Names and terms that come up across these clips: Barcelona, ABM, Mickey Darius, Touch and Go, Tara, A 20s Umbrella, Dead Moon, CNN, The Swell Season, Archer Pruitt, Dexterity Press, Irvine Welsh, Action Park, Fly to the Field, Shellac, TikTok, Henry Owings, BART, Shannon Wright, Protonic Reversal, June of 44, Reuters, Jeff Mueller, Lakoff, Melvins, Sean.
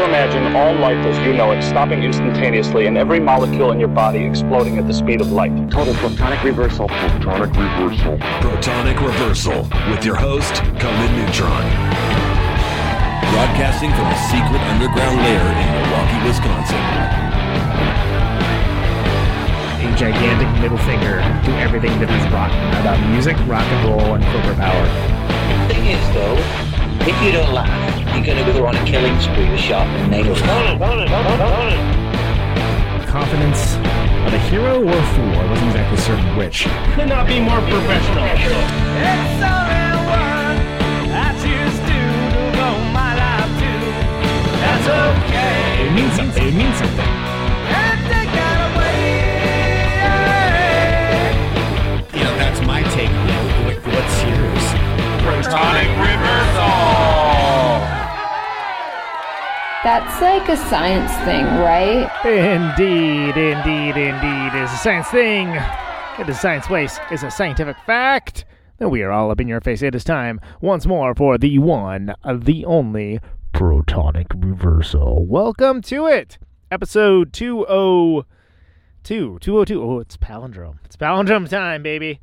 to imagine all life as you know it stopping instantaneously and every molecule in your body exploding at the speed of light. Total Protonic Reversal. Protonic Reversal. Protonic Reversal with your host, Conan Neutron. Broadcasting from a secret underground lair in Milwaukee, Wisconsin. A gigantic middle finger to everything that is rock, about music, rock and roll, and corporate power. The thing is, though, if you don't laugh, you're going to go on a killing spree with sharp and nails. Confidence of a hero or a fool, I wasn't exactly certain which. Could not be more professional. It's all I want. I choose to go my life too. That's okay. It means something. It means something. My take, what's yours? Protonic Reversal! That's like a science thing, right? Indeed, it's a science thing. It is science waste. It's a scientific fact. Then we are all up in your face. It is time once more for the one, the only Protonic Reversal. Welcome to it. Episode 202. 202. Oh, it's palindrome. It's palindrome time, baby.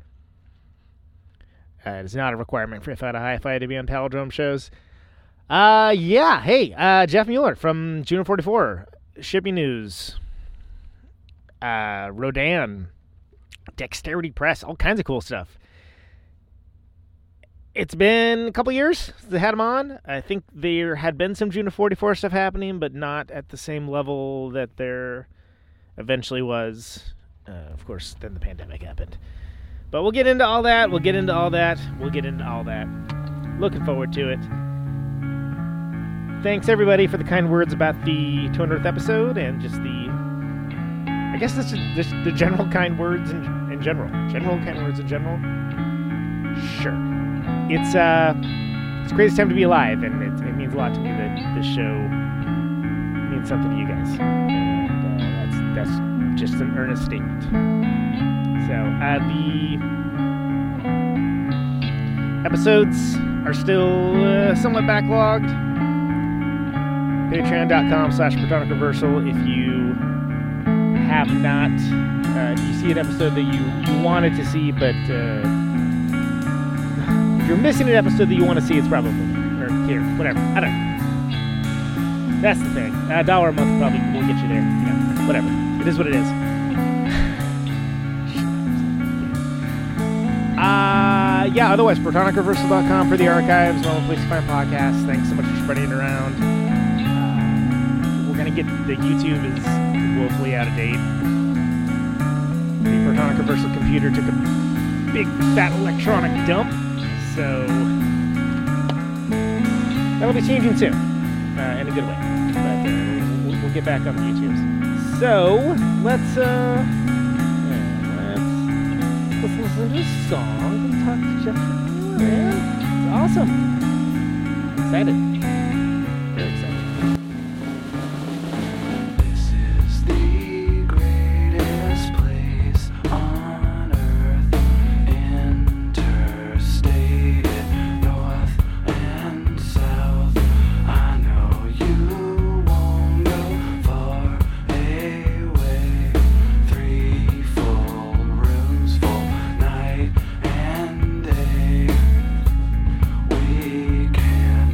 It's not a requirement for If I Had a Hi-Fi to be on palindrome shows. Jeff Mueller from June of 44, Shipping News, Rodan, Dexterity Press, all kinds of cool stuff. It's been a couple years since they had them on. I think there had been some June of 44 stuff happening, but not at the same level that there eventually was. Of course, then the pandemic happened. But we'll get into all that. Looking forward to it. Thanks, everybody, for the kind words about the 200th episode and just the general kind words in general. Sure. It's the craziest time to be alive, and it means a lot to me that this show means something to you guys. And that's just an earnest statement. So, the episodes are still somewhat backlogged. Patreon.com/Protonic Reversal. If you have not, you see an episode that you wanted to see, but if you're missing an episode that you want to see, it's probably here, whatever. I don't know. That's the thing. $1 a month probably will get you there. Yeah, whatever. It is what it is. Otherwise, ProtonicReversal.com for the archives, all the places to find podcasts. Thanks so much for spreading it around. We're going to get the YouTube is woefully out of date. The Protonic Reversal computer took a big, fat electronic dump, so that'll be changing soon, in a good way. But we'll get back on the YouTubes. So, let's listen to a song and talk to Jeff Mueller, man. It's awesome. Very excited. This is the greatest place on earth. Interstate, north and south. I know you won't go far away. 3 full rooms full. And they, we can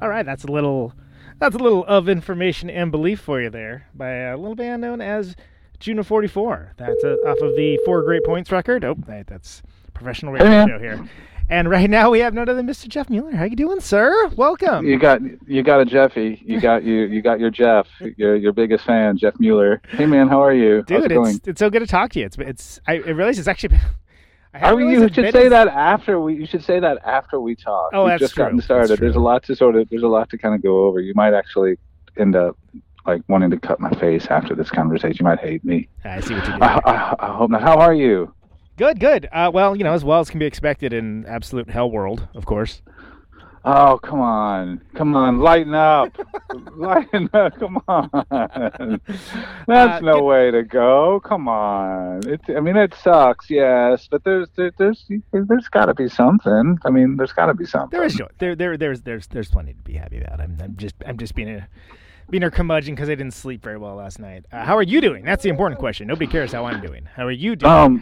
All right, that's a little of information and belief for you there by a little band known as June of 44. That's off of the Four Great Points record. Oh, that's professional radio show here. And right now we have none other than Mr. Jeff Mueller. How you doing, sir? Welcome. You got a Jeffy. You got your Jeff. Your biggest fan, Jeff Mueller. Hey man, how are you? Dude, it's so good to talk to you. I realize it's actually been. You should say that after we talk. Oh, that's true. We've just gotten started. There's a lot to kind of go over. You might actually end up like wanting to cut my face after this conversation. You might hate me. I see what you do. I hope not. How are you? Good. As well as can be expected in absolute hell world, of course. Oh, come on, lighten up. Come on. That's no way to go. Come on. It sucks, yes, but there's got to be something. There's got to be something. There is joy. There's plenty to be happy about. I'm just being a curmudgeon because I didn't sleep very well last night. How are you doing? That's the important question. Nobody cares how I'm doing. How are you doing?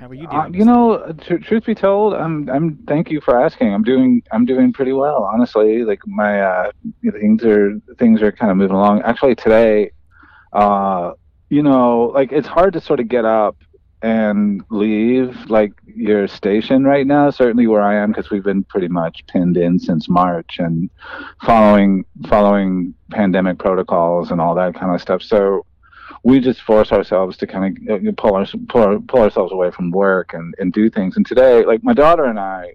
Truth be told, I'm. Thank you for asking. I'm doing pretty well, honestly. Like my things are kind of moving along. Actually, today, it's hard to sort of get up and leave like your station right now. Certainly where I am, because we've been pretty much pinned in since March and following pandemic protocols and all that kind of stuff. So we just force ourselves to kind of pull ourselves away from work and do things. And today, like my daughter and I,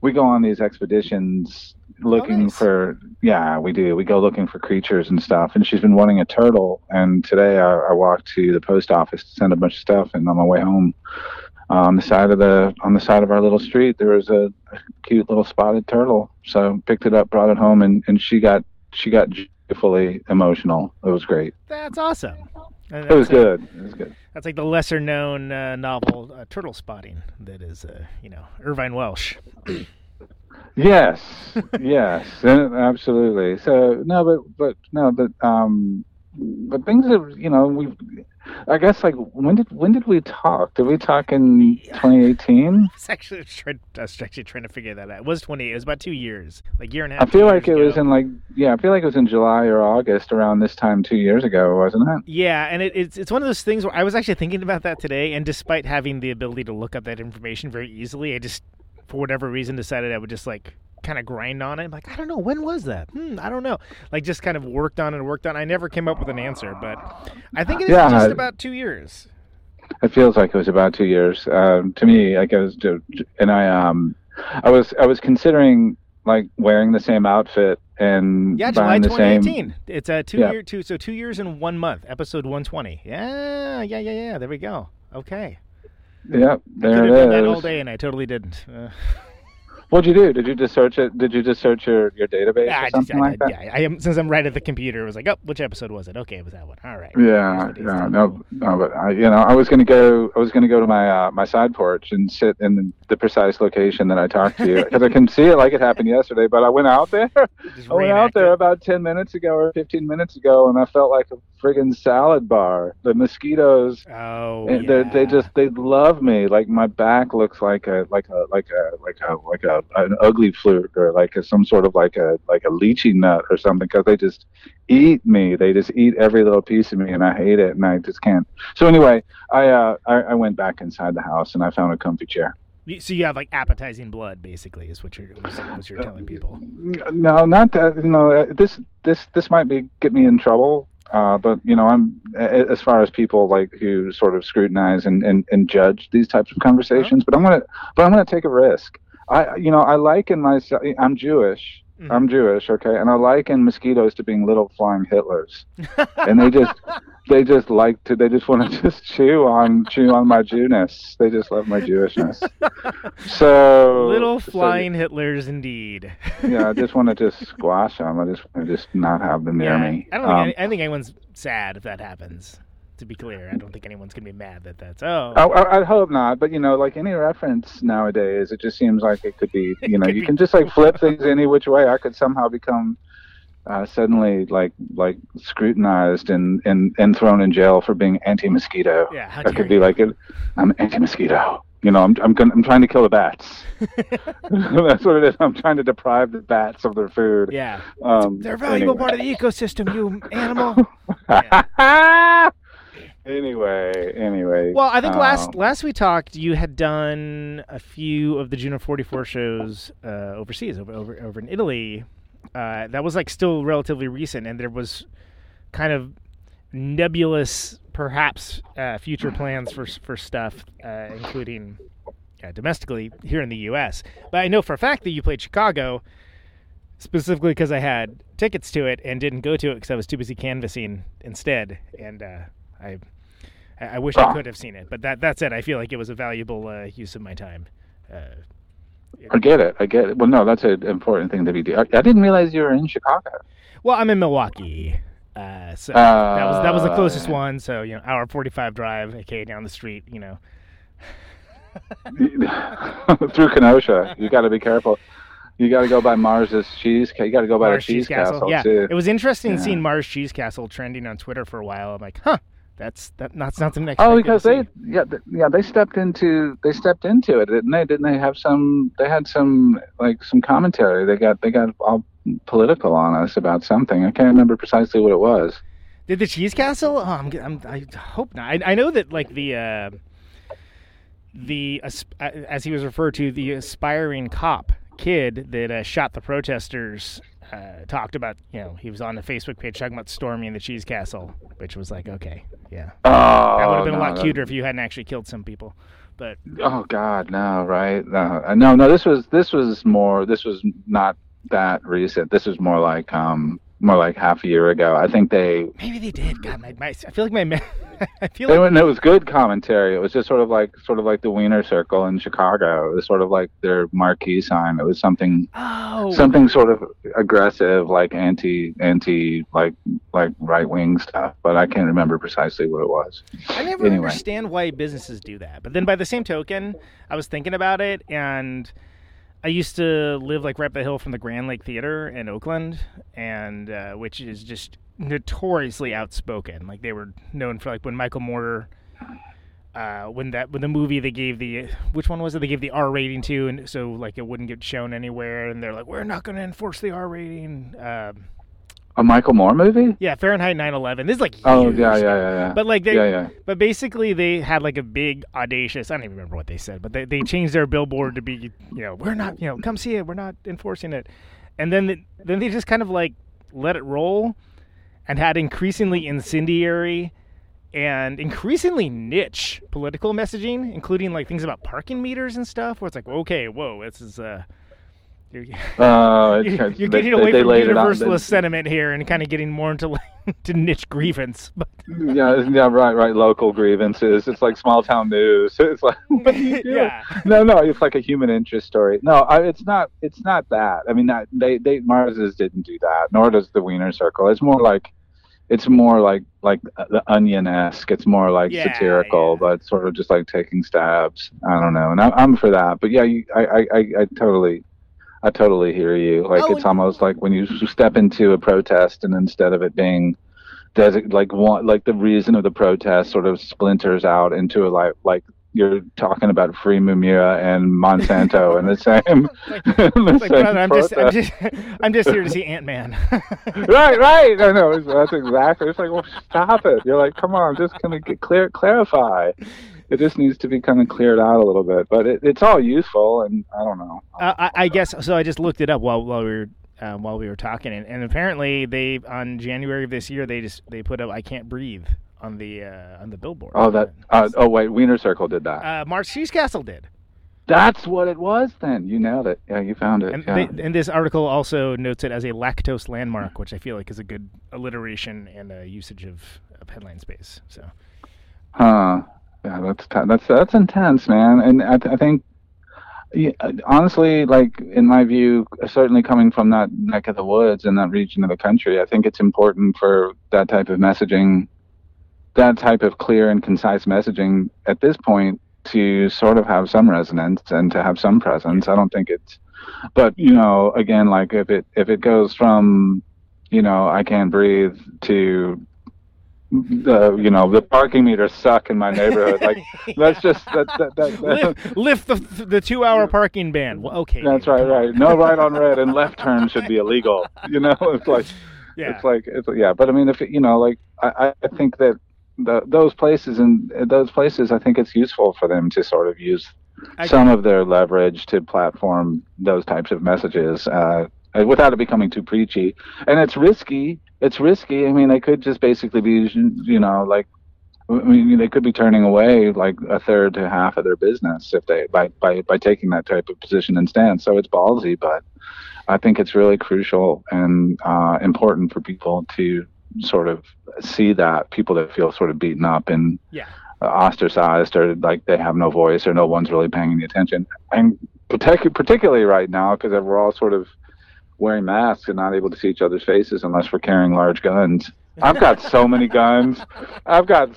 we go on these expeditions looking for. Yeah, we do. We go looking for creatures and stuff. And she's been wanting a turtle. And today I walked to the post office to send a bunch of stuff. And on my way home, on the side of our little street, there was a cute little spotted turtle. So picked it up, brought it home, and she got joyfully emotional. It was great. That's awesome. It was good. That's like the lesser known novel, Turtle Spotting. That is, Irvine Welsh. Yes, absolutely. So but things are, when did we talk? Did we talk in 2018? I was actually trying to figure that out. It was 20. It was about 2 years, like year and a half. I feel like it was in I feel like it was in July or August around this time 2 years ago, wasn't it? Yeah, and it's one of those things where I was actually thinking about that today, and despite having the ability to look up that information very easily, I just, for whatever reason, decided I would just like kind of grind on it. I'm like, I don't know, when was that? I don't know. Like just kind of worked on. I never came up with an answer, but I think it is just about 2 years. It feels like it was about 2 years to me. Like I was considering like wearing the same outfit and July 2018. It's a 2 year 2 years and 1 month. Episode 120. Yeah. There we go. Okay. Yep, there I could have done that all day, and I totally didn't. What'd you do? Did you just search it? Did you just search your database or something like that? Yeah, I am, since I'm right at the computer. It was like, which episode was it? Okay, it was that one. All right. But I was gonna go to my my side porch and sit in the precise location that I talked to you, because I can see it like it happened yesterday. But I went out there. About 10 minutes ago or 15 minutes ago, and I felt like a friggin' salad bar. The mosquitoes. Oh, yeah. They love me. Like my back looks like an ugly fluke or like some sort of lychee nut or something, because they just eat me. They just eat every little piece of me, and I hate it, and I just can't. So anyway, I went back inside the house and I found a comfy chair. So you have like appetizing blood, basically, is what you're telling people. No, not that. This might get me in trouble. But I'm, as far as people like who sort of scrutinize and judge these types of conversations. But I'm gonna take a risk. I liken myself. I'm Jewish. Mm-hmm. I'm Jewish, okay, and I liken mosquitoes to being little flying Hitlers, and they just like to. They just want to just chew on my Jewness. They just love my Jewishness. So little flying Hitlers, indeed. Yeah, I just want to just squash them. I just not have them near me. I don't think anyone's sad if that happens. To be clear, I don't think anyone's gonna be mad that's. I hope not, but like any reference nowadays, it just seems like it could be. You can just like flip things any which way. I could somehow become suddenly like scrutinized and thrown in jail for being anti-mosquito. Yeah, I could be like, I'm anti-mosquito. You know, I'm trying to kill the bats. That's what it is. I'm trying to deprive the bats of their food. Yeah, they're a valuable part of the ecosystem. You animal. Yeah. Anyway. Well, I think last we talked, you had done a few of the June of 44 shows overseas, over in Italy. That was like still relatively recent, and there was kind of nebulous, perhaps, future plans for stuff, including domestically here in the U.S. But I know for a fact that you played Chicago specifically because I had tickets to it and didn't go to it because I was too busy canvassing instead. And I wish I could have seen it, but that's it. I feel like it was a valuable use of my time. I get it. Well, no, that's an important thing that we do. I didn't realize you were in Chicago. Well, I'm in Milwaukee. So that was the closest one. So, you know, hour 45 drive, aka down the street, you know, through Kenosha. You got to be careful. You got to go by Mars's cheesecake. You got to go by Mars the Cheese Castle. Yeah, too. It was interesting seeing Mars Cheese Castle trending on Twitter for a while. I'm like, huh, that's not something. Oh, because they stepped into it, didn't they? Didn't they have some commentary? They got all political on us about something. I can't remember precisely what it was. Did the Cheese Castle? Oh, I hope not. I know that like the as he was referred to, the aspiring cop kid that shot the protesters talked about, you know, he was on the Facebook page talking about storming the Cheese Castle, which was like, okay, yeah, that would have been a lot cuter if you hadn't actually killed some people. But oh god, no, right? No. This was not that recent. This was more like half a year ago. I think they did. God, I feel like my I feel like it was good commentary. It was just sort of like the Wiener Circle in Chicago. It was sort of like their marquee sign. It was something sort of aggressive, like anti like right wing stuff. But I can't remember precisely what it was. I never understand why businesses do that. But then by the same token, I was thinking about it, and I used to live like right up the hill from the Grand Lake Theater in Oakland, and which is just notoriously outspoken. Like they were known for like when Michael Moore, when the movie they gave the R rating to, and so like it wouldn't get shown anywhere, and they're like, we're not going to enforce the R rating. A Michael Moore movie? Yeah, Fahrenheit 9/11. This is like huge. Oh yeah. But like but basically they had like a big audacious. I don't even remember what they said, but they changed their billboard to be, you know, we're not, you know, come see it. We're not enforcing it. And then they just kind of like let it roll, and had increasingly incendiary and increasingly niche political messaging, including like things about parking meters and stuff, where it's like, okay, whoa, this is you're getting away from universalist sentiment here and kind of getting more into to niche grievance. Yeah, right. Local grievances. It's like small town news. It's like, what do you do? Yeah. No, it's like a human interest story. No, it's not that. I mean, they Mars's didn't do that, nor does the Wiener Circle. It's more like the Onion-esque. It's more like satirical, but sort of just like taking stabs. I don't know, and I'm for that. But yeah, I totally hear you. Like it's almost like when you step into a protest, and instead of it being the reason of the protest sort of splinters out into like you're talking about Free Mumira and Monsanto and the same. I'm just here to see Ant-Man. Right. I know. That's exactly. It's like, well, stop it. You're like, come on, just kind of clarify. It just needs to be kind of cleared out a little bit, but it's all useful, and I don't know. I guess so. I just looked it up while we were talking, and apparently they on January of this year they put up "I Can't Breathe" on the billboard. Oh, that. Wait, Wiener Circle did that. Mark Cheese Castle did. That's what it was. Then you nailed it. Yeah, you found it. And, yeah. And this article also notes it as a lactose landmark, which I feel like is a good alliteration and a usage of headline space. So. Huh. Yeah, that's intense, man. And I think, honestly, like in my view, certainly coming from that neck of the woods and that region of the country, I think it's important for that type of messaging, that type of clear and concise messaging at this point to sort of have some resonance and to have some presence. I don't think it's, but you know, again, like if it goes from, you know, I can't breathe to you know, the parking meters suck in my neighborhood. Like, let's just lift the 2-hour parking ban. Well, okay, that's right, right. No right on red and left turn should be illegal. You know, it's like, yeah. It's like, yeah. But I mean, if you know, like, I think that those places, I think it's useful for them to sort of use some of their leverage to platform those types of messages without it becoming too preachy. And it's risky. I mean, they could just basically be, you know, like, I mean, they could be turning away like a third to half of their business if they by taking that type of position and stance. So it's ballsy, but I think it's really crucial and important for people to sort of see that, people that feel sort of beaten up and ostracized or like they have no voice or no one's really paying any attention. And particularly right now, because we're all sort of wearing masks and not able to see each other's faces unless we're carrying large guns. I've got so many guns. My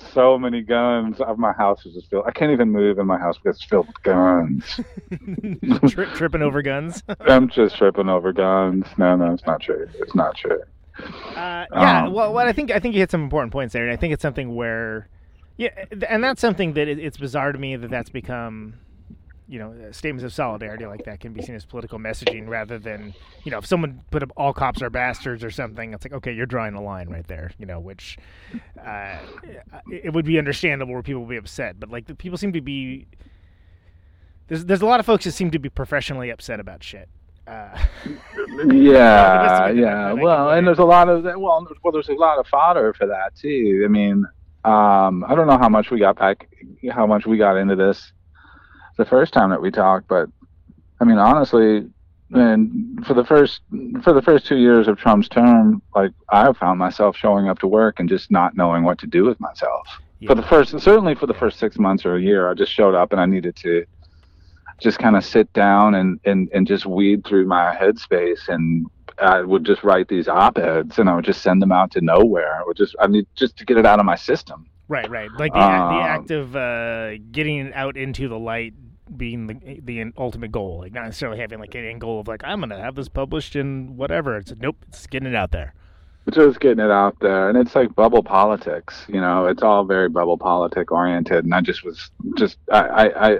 house is just filled. I can't even move in my house because it's filled with guns. Tripping over guns? I'm just tripping over guns. No, it's not true. Well, I think you hit some important points there, and I think it's something where, and that's something that it's bizarre to me that's become, you know, statements of solidarity like that can be seen as political messaging rather than, you know, if someone put up all cops are bastards or something, it's like, okay, you're drawing a line right there, you know, which it would be understandable where people would be upset, but like the people seem to be, there's a lot of folks that seem to be professionally upset about shit. And there's a lot of that. Well, there's a lot of fodder for that too. I mean, I don't know how much we got into this the first time that we talked, but I mean, honestly, and for the first 2 years of Trump's term, like I found myself showing up to work and just not knowing what to do with myself. Yeah. For the first 6 months or a year, I just showed up and I needed to just kind of sit down and just weed through my headspace, and I would just write these op-eds and I would just send them out to nowhere. I need to get it out of my system. Right. Like the act of getting out into the light being the ultimate goal, like not necessarily having like an end goal of like, I'm going to have this published in whatever. It's nope, it's getting it out there. Just getting it out there, and it's like bubble politics, you know. It's all very bubble politic oriented, and I just was I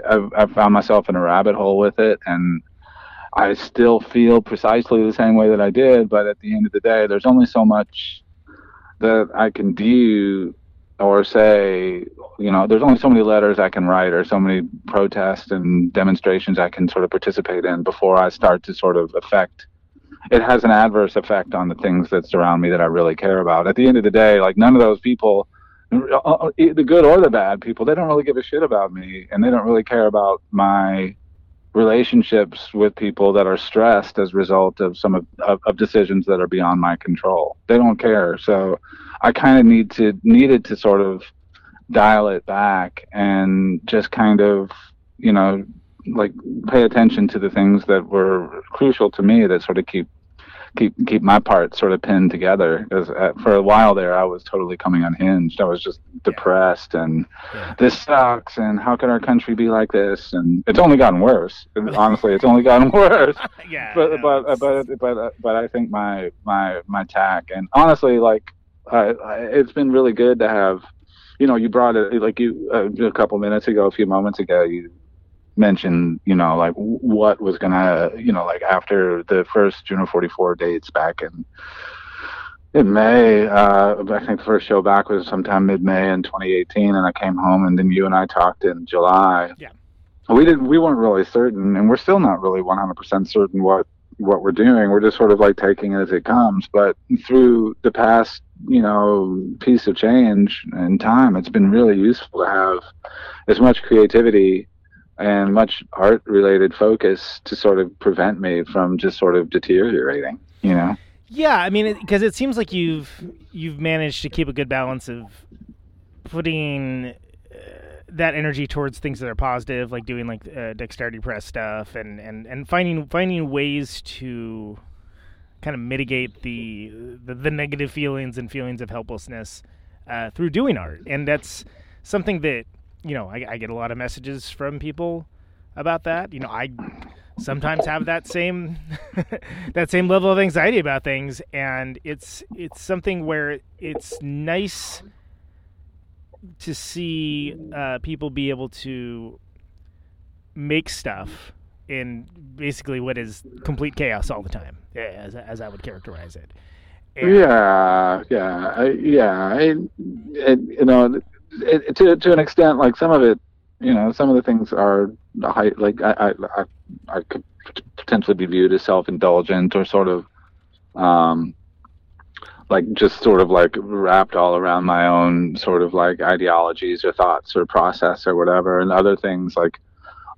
found myself in a rabbit hole with it, and I still feel precisely the same way that I did. But at the end of the day, there's only so much that I can do or say, you know. There's only so many letters I can write or so many protests and demonstrations I can sort of participate in before I start to sort of affect. It has an adverse effect on the things that surround me that I really care about. At the end of the day, like none of those people, the good or the bad people, they don't really give a shit about me, and they don't really care about my relationships with people that are stressed as a result of some of decisions that are beyond my control. They don't care. So I kind of needed to sort of dial it back and just kind of, you know, like pay attention to the things that were crucial to me that sort of keep my part sort of pinned together. Because for a while there, I was totally coming unhinged. I was just depressed and this sucks. And how could our country be like this? And it's only gotten worse. Honestly, it's only gotten worse. But I think my tack, and honestly, like it's been really good to have. You know, you brought it like you a few moments ago. You mentioned, you know, like what was gonna, you know, like after the first June of 44 dates back in May, I think the first show back was sometime mid-May in 2018, and I came home, and then you and I talked in July. Yeah, we weren't really certain, and we're still not really 100% certain what we're doing. We're just sort of like taking it as it comes. But through the past, you know, piece of change and time, it's been really useful to have as much creativity and much art-related focus to sort of prevent me from just sort of deteriorating, you know? Yeah, I mean, because it seems like you've managed to keep a good balance of putting that energy towards things that are positive, like doing like Dexterity Press stuff, and finding ways to kind of mitigate the negative feelings and feelings of helplessness through doing art. And that's something that, you know, I get a lot of messages from people about that. You know, I sometimes have that same that same level of anxiety about things, and it's something where it's nice to see people be able to make stuff in basically what is complete chaos all the time, as I would characterize it. And... to an extent, like some of it, you know, some of the things are high, like I could potentially be viewed as self-indulgent or sort of, like just sort of like wrapped all around my own sort of like ideologies or thoughts or process or whatever, and other things like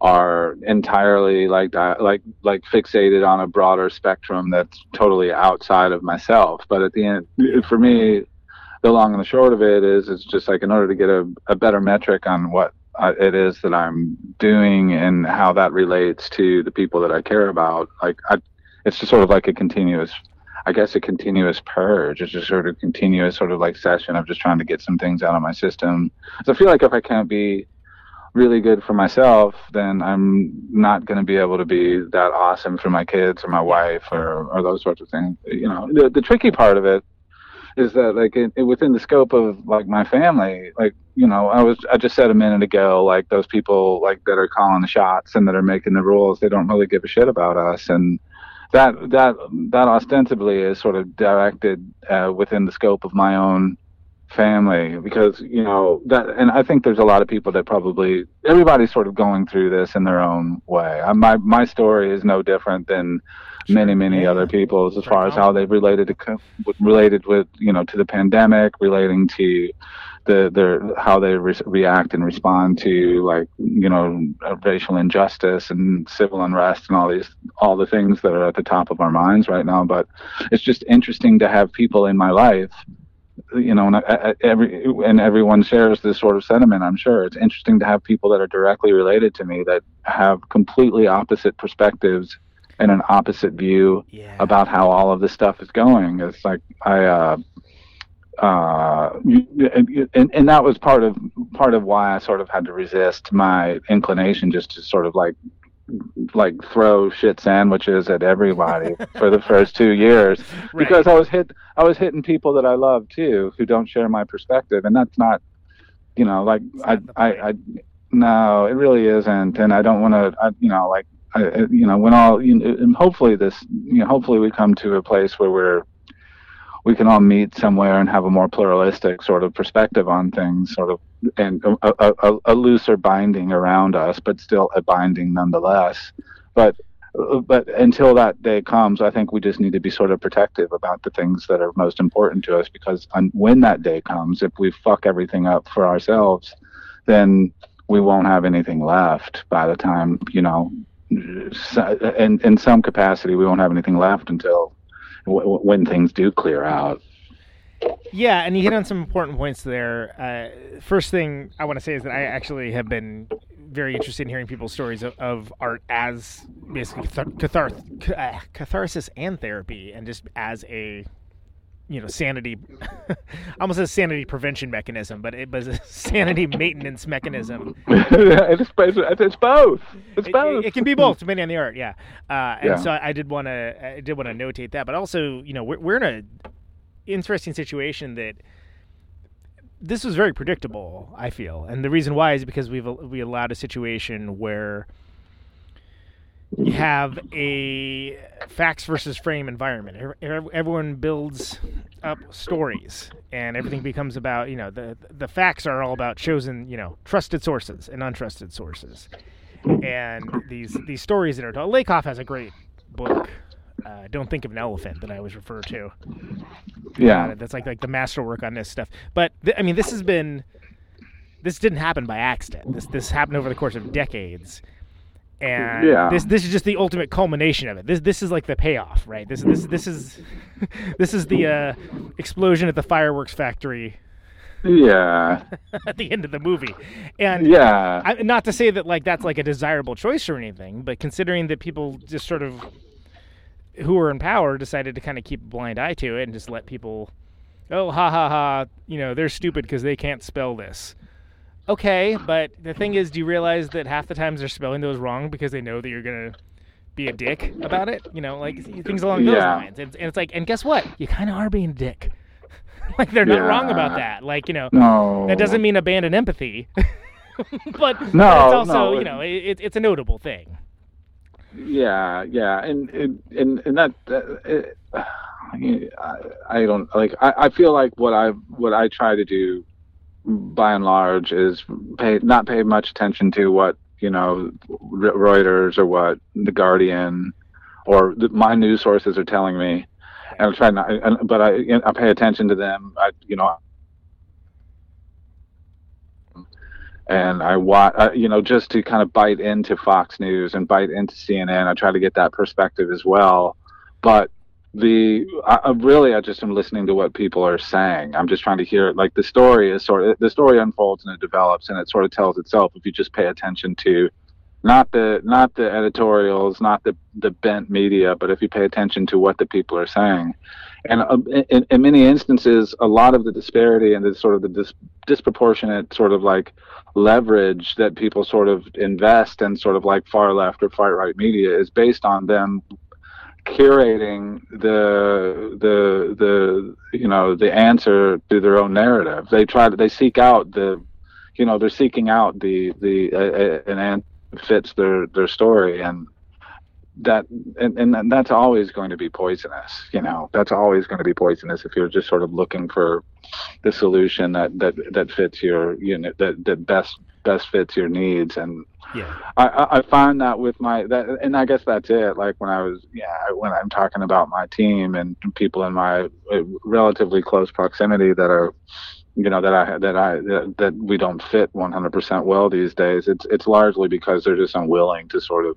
are entirely like fixated on a broader spectrum that's totally outside of myself. But at the end, for me, the long and the short of it is, it's just like in order to get a better metric on what it is that I'm doing and how that relates to the people that I care about, like it's just sort of like a continuous, I guess, a continuous purge. It's just sort of continuous sort of like session of just trying to get some things out of my system. So I feel like if I can't be really good for myself, then I'm not going to be able to be that awesome for my kids or my wife or those sorts of things. You know, the tricky part of it is that like within the scope of like my family, like, you know, I just said a minute ago, like those people like that are calling the shots and that are making the rules, they don't really give a shit about us. And that ostensibly is sort of directed within the scope of my own family, because, you know, that, and I think there's a lot of people that probably, everybody's sort of going through this in their own way. My story is no different than many other people's as far as how they've related with you know, to the pandemic, relating to their how they react and respond to, like, you know, racial injustice and civil unrest and all the things that are at the top of our minds right now. But it's just interesting to have people in my life, you know, and everyone shares this sort of sentiment, I'm sure. It's interesting to have people that are directly related to me that have completely opposite perspectives and an opposite view about how all of this stuff is going. It's like and that was part of why I sort of had to resist my inclination just to sort of like throw shit sandwiches at everybody for the first 2 years, right? Because I was hitting people that I love too, who don't share my perspective. And that's not, you know, like no, it really isn't. And I don't want to, you know, like, you know, when all, you know, and hopefully this, you know, hopefully we come to a place where we can all meet somewhere and have a more pluralistic sort of perspective on things, sort of, and a looser binding around us, but still a binding nonetheless. But until that day comes, I think we just need to be sort of protective about the things that are most important to us, because when that day comes, if we fuck everything up for ourselves, then we won't have anything left by the time, you know, in some capacity, we won't have anything left until when things do clear out. Yeah, and you hit on some important points there. First thing I want to say is that I actually have been very interested in hearing people's stories of art as basically catharsis and therapy, and just as a, you know, sanity, almost a sanity prevention mechanism, but it was a sanity maintenance mechanism. It's both. It can be both, depending on the art. Yeah. So I did want to notate that, but also, you know, we're in a interesting situation that this was very predictable, I feel. And the reason why is because we allowed a situation where you have a facts versus frame environment. Everyone builds up stories, and everything becomes about, you know, the facts are all about chosen, you know, trusted sources and untrusted sources, and these stories that are told. Lakoff has a great book, Don't Think of an Elephant, that I always refer to. Yeah, that's like the masterwork on this stuff. But I mean, this didn't happen by accident. This happened over the course of decades. And this is just the ultimate culmination of it. This is like the payoff, right? This is this is the explosion at the fireworks factory. Yeah. At the end of the movie. And not to say that like that's like a desirable choice or anything, but considering that people just sort of who were in power decided to kind of keep a blind eye to it and just let people, oh, ha ha ha, you know, they're stupid because they can't spell this. Okay, but the thing is, do you realize that half the times they're spelling those wrong because they know that you're going to be a dick about it? You know, like things along those lines. And it's like, and guess what? You kind of are being a dick. Like, they're not wrong about that. Like, you know, that doesn't mean abandon empathy. But it's also, you know, it's a notable thing. Yeah. And I feel like what I try to do by and large is not pay much attention to what, you know, Reuters or what The Guardian or my news sources are telling me. And I try not, but I pay attention to them. And I watch, just to kind of bite into Fox News and bite into CNN. I try to get that perspective as well. But I just am listening to what people are saying. I'm just trying to hear it. Like the story unfolds and it develops and it sort of tells itself if you just pay attention to not the editorials, not the bent media, but if you pay attention to what the people are saying. And in many instances, a lot of the disparity and the sort of the disproportionate sort of like leverage that people sort of invest in sort of like far left or far right media is based on them curating the answer to their own narrative. They seek out they're seeking out an answer that fits their story, and that's always going to be poisonous. You know, that's always going to be poisonous if you're just sort of looking for the solution that fits your, you know, that best fits your needs. And yeah, I find that with and I guess that's it. Like when I'm talking about my team and people in my relatively close proximity that are, you know, that we don't fit 100% well these days, it's largely because they're just unwilling to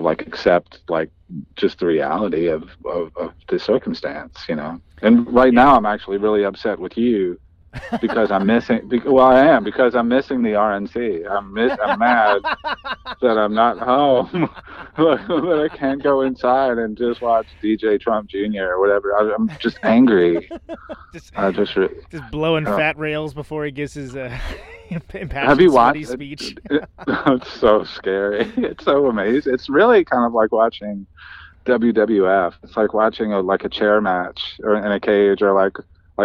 like accept like just the reality of the circumstance, you know. And right now I'm actually really upset with you because I'm missing the RNC. I'm mad that I'm not home, but I can't go inside and just watch DJ Trump Jr. or whatever. I'm just angry. Just blowing fat rails before he gives his impassioned speech. It's so scary. It's so amazing. It's really kind of like watching WWF. It's like watching a chair match or in a cage, or like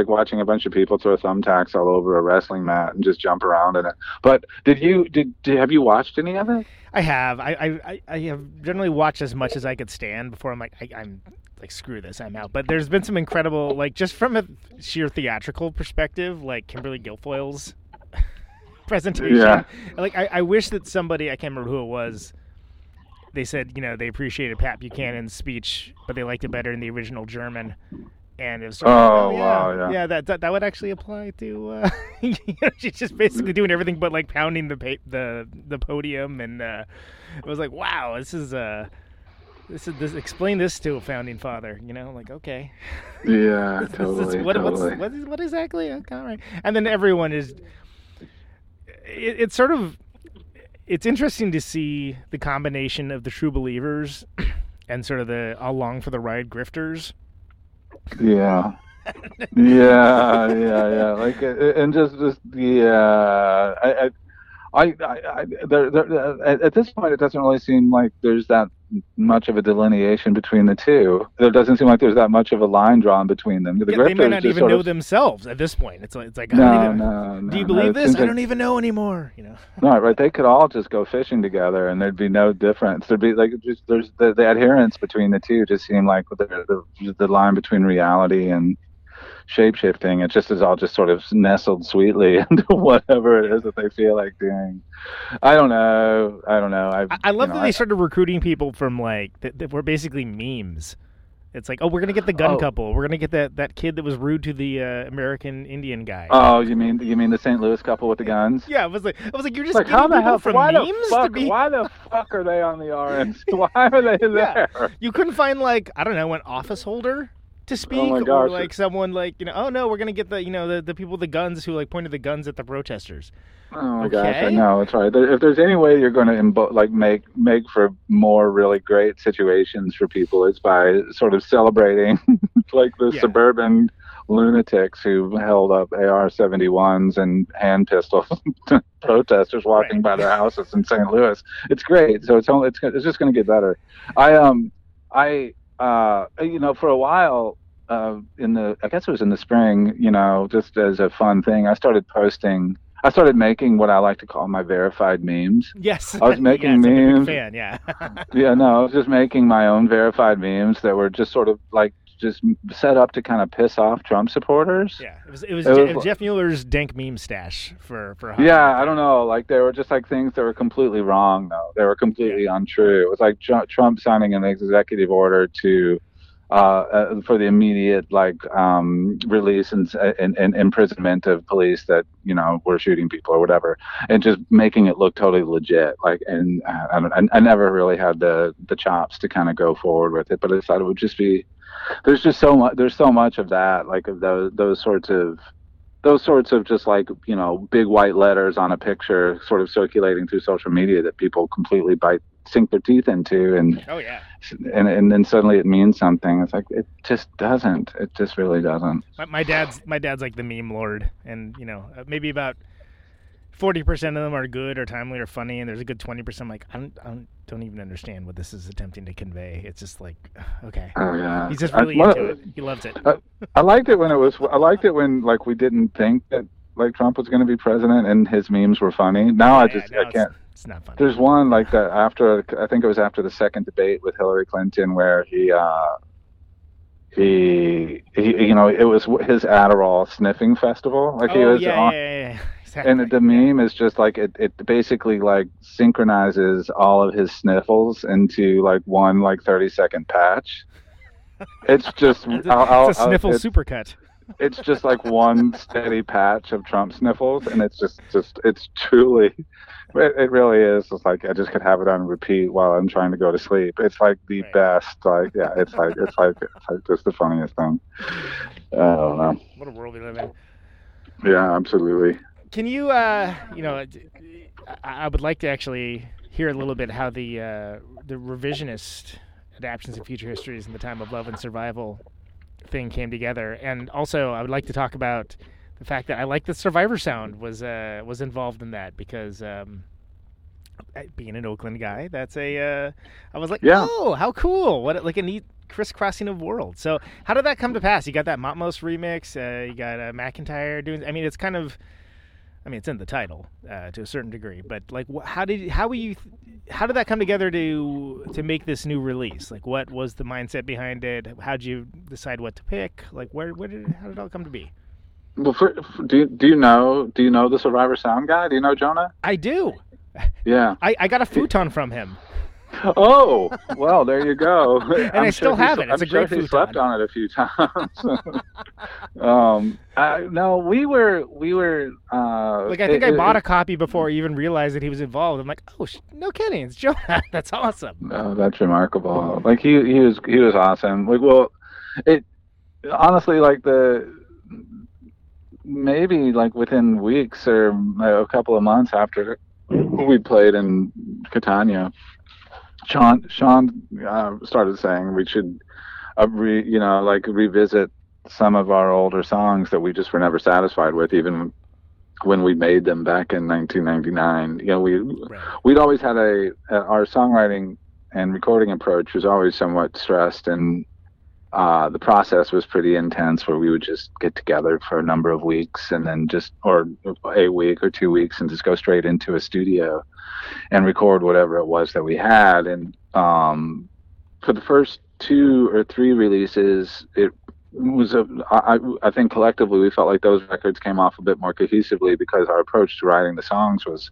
watching a bunch of people throw thumbtacks all over a wrestling mat and just jump around in it. But have you watched any of it? I have. I have generally watched as much as I could stand before I'm like, I'm like, screw this, I'm out. But there's been some incredible, like, just from a sheer theatrical perspective, like Kimberly Guilfoyle's presentation. Yeah. Like I wish that somebody, I can't remember who it was, they said, you know, they appreciated Pat Buchanan's speech, but they liked it better in the original German. And it was sort of that would actually apply to you know, she's just basically doing everything but like pounding the podium, and it was like, wow, this explain this to a founding father, you know, like, okay, yeah, totally. What exactly? Okay, all right. And then everyone is, it's sort of, it's interesting to see the combination of the true believers and sort of the along for the ride grifters. Yeah. Like, and just yeah. I there, at this point, it doesn't really seem like there's that much of a delineation between the two. There doesn't seem like there's that much of a line drawn between them. They may not even know themselves at this point. It's like do you believe this? I don't even know anymore. You know. No, right. They could all just go fishing together, and there'd be no difference. There'd be like just, there's the adherence between the two just seem like the line between reality and shape-shifting. It just is all just sort of nestled sweetly into whatever it is that they feel like doing. I don't know. I love that they started recruiting people from like that were basically memes. It's like, oh, we're gonna get the gun couple. We're gonna get that kid that was rude to the American Indian guy. Oh, you mean the St. Louis couple with the guns? Yeah, I was like, you're just like, getting people from memes. Why the fuck are they on the RNC? Why are they there? Yeah. You couldn't find like, I don't know, an office holder to speak, or like someone like, you know, oh no, we're gonna get the, you know, the people with the guns who like pointed the guns at the protesters. Oh my gosh, I know, that's right. If there's any way you're going to make for more really great situations for people, it's by sort of celebrating like the suburban lunatics who held up AR-71s and hand pistols to protesters walking by their houses in St. Louis. It's great. So it's just going to get better. I you know, for a while, I guess it was in the spring, you know, just as a fun thing, I started making what I like to call my verified memes. Yes. I was making memes. I'm a big fan, yeah. Yeah, no, I was just making my own verified memes that were just sort of like just set up to kind of piss off Trump supporters. Yeah, it was Jeff Mueller's dank meme stash for Hunter. Yeah, I don't know. Like, they were just like things that were completely wrong, though. They were completely untrue. It was like Trump signing an executive order to for the immediate release and imprisonment of police that, you know, were shooting people or whatever, and just making it look totally legit. Like, and I never really had the chops to kind of go forward with it, but I thought it would just be. There's just so much. There's so much of that, like of those sorts of just like, you know, big white letters on a picture, sort of circulating through social media that people completely sink their teeth into, and and then suddenly it means something. It's like it just doesn't. It just really doesn't. My dad's like the meme lord, and you know, maybe about 40% of them are good or timely or funny, and there's a good 20% like I don't even understand what this is attempting to convey. It's just like, okay. Oh, yeah. He's just really into it. He loves it. I liked it when like we didn't think that like Trump was going to be president and his memes were funny. Now I can't. It's not funny. There's one like that I think it was after the second debate with Hillary Clinton where he you know, it was his Adderall sniffing festival. Like he was on. Exactly. And the meme is just like it basically like synchronizes all of his sniffles into like one like 30-second patch. It's just it's a sniffle supercut. It's just like one steady patch of Trump sniffles, and it's just it's truly, it really is. It's like I just could have it on repeat while I'm trying to go to sleep. It's like the best. Like yeah, it's like just the funniest thing. I don't know. What a world we live in. Yeah, absolutely. Can you, you know, I would like to actually hear a little bit how the revisionist adaptions of future histories in the time of love and survival thing came together, and also I would like to talk about the fact that I like that Survivor Sound was involved in that because being an Oakland guy, that's I was like, oh, how cool! What like a neat crisscrossing of worlds. So how did that come to pass? You got that Matmos remix, you got McEntire doing. I mean, it's kind of. I mean, it's in the title to a certain degree, but like, how did that come together to make this new release? Like, what was the mindset behind it? How did you decide what to pick? Like, how did it all come to be? Well, do you know the Survivor Sound guy? Do you know Jonah? I do. Yeah. I got a futon from him. Oh, well, there you go. And I still have it. It's a great futon. He slept on it a few times. No, we were. Like I think I bought a copy before I even realized that he was involved. I'm like, oh, no kidding, it's Jonah. That's awesome. Oh, that's remarkable. Like he was awesome. Like, well, it honestly like maybe within weeks or a couple of months after we played in Catania. Sean started saying we should, revisit some of our older songs that we just were never satisfied with, even when we made them back in 1999. You know, we'd always had our songwriting and recording approach was always somewhat stressed, and the process was pretty intense, where we would just get together for a number of weeks, and then or a week or 2 weeks, and just go straight into a studio and record whatever it was that we had. And for the first 2 or 3 releases, it was I think collectively we felt like those records came off a bit more cohesively because our approach to writing the songs was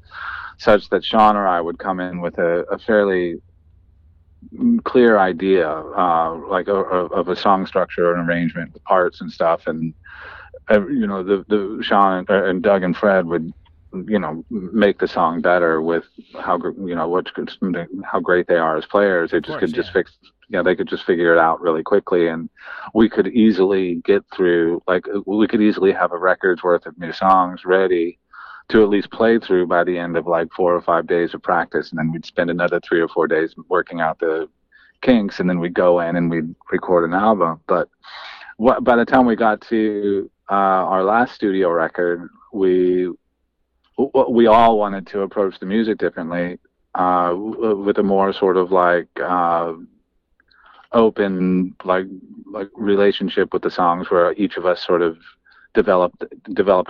such that Sean or I would come in with a fairly clear idea of a song structure and arrangement with parts and stuff, and you know, the Sean and Doug and Fred would, you know, make the song better with how, you know, how great they are as players. They just they could just figure it out really quickly, and we could easily get through, like we could easily have a record's worth of new songs ready to at least play through by the end of like 4 or 5 days of practice. And then we'd spend another 3 or 4 days working out the kinks, and then we'd go in and we'd record an album. But by the time we got to our last studio record, we all wanted to approach the music differently, with a more sort of like open like relationship with the songs, where each of us sort of developed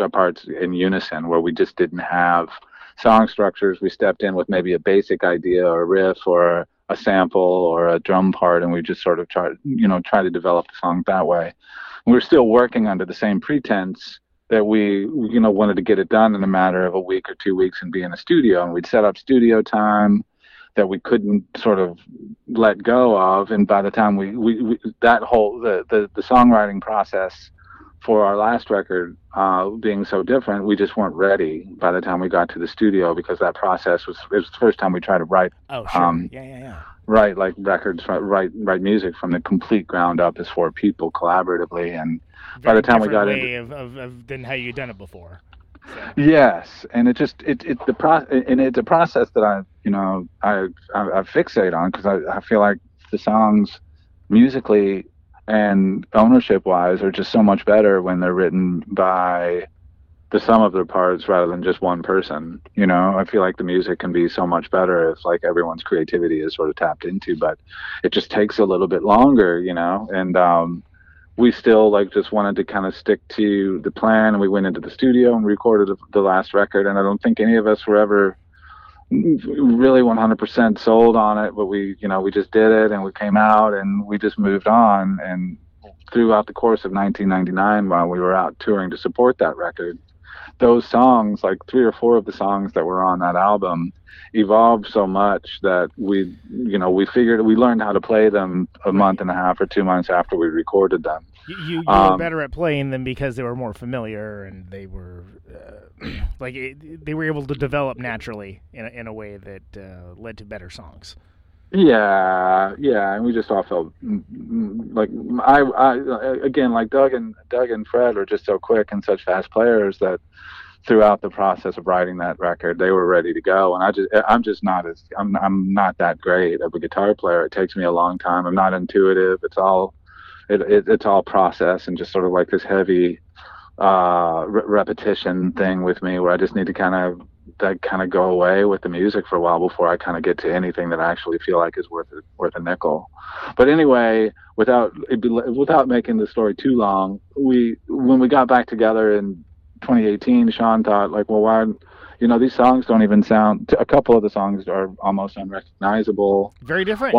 our parts in unison, where we just didn't have song structures. We stepped in with maybe a basic idea or a riff or a sample or a drum part, and we just sort of try to develop the song that way. And we're still working under the same pretense that we, wanted to get it done in a matter of a week or 2 weeks and be in a studio. And we'd set up studio time that we couldn't sort of let go of. And by the time we that whole, the songwriting process for our last record being so different, we just weren't ready by the time we got to the studio, because that process was the first time we tried to write. Oh, sure. Yeah. Write like records, write music from the complete ground up as four people collaboratively. And by the time we got than how you'd done it before. So. Yes, and it just it's a process that I fixate on, because I feel like the songs musically and ownership-wise are just so much better when they're written by the sum of their parts rather than just one person. I feel like the music can be so much better if like everyone's creativity is sort of tapped into, but it just takes a little bit longer, and we still just wanted to kind of stick to the plan, and we went into the studio and recorded the last record, and I don't think any of us were ever really 100% sold on it, but we just did it, and we came out and we just moved on. And throughout the course of 1999, while we were out touring to support that record, those songs, like 3 or 4 of the songs that were on that album, evolved so much that we, we figured we learned how to play them a month and a half or 2 months after we recorded them. You were better at playing them because they were more familiar, and they were they were able to develop naturally in a way that led to better songs. Yeah, and we just all felt like I again, like Doug and Fred are just so quick and such fast players that throughout the process of writing that record, they were ready to go. And I'm not that great of a guitar player. It takes me a long time. I'm not intuitive. It's all process and just sort of like this heavy repetition thing with me, where I just need to kind of go away with the music for a while before I kind of get to anything that I actually feel like is worth a nickel. But anyway, without making the story too long, when we got back together in 2018, Sean thought why? These songs don't even sound. A couple of the songs are almost unrecognizable. Very different.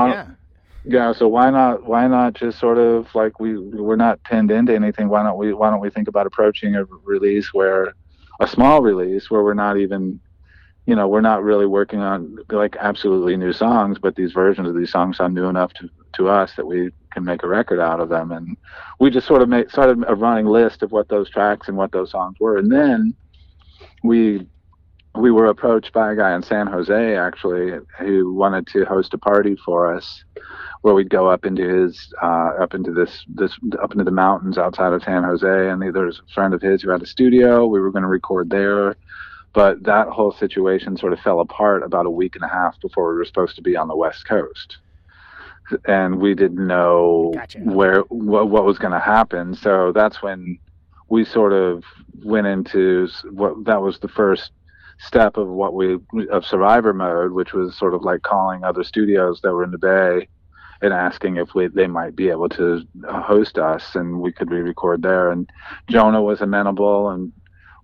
Yeah, so why not just sort of we're not pinned into anything. Why don't we think about approaching a small release where we're not even, we're not really working on absolutely new songs, but these versions of these songs sound new enough to us that we can make a record out of them. And we just sort of started a running list of what those tracks and what those songs were. And then we were approached by a guy in San Jose, actually, who wanted to host a party for us, where we'd go up into his up into the mountains outside of San Jose, and there was a friend of his who had a studio. We were going to record there, but that whole situation sort of fell apart about a week and a half before we were supposed to be on the West Coast, and we didn't know what was going to happen. So that's when we sort of went into that was the first step of survivor mode, which was sort of calling other studios that were in the Bay and asking if they might be able to host us and we could re-record there. And Jonah was amenable, and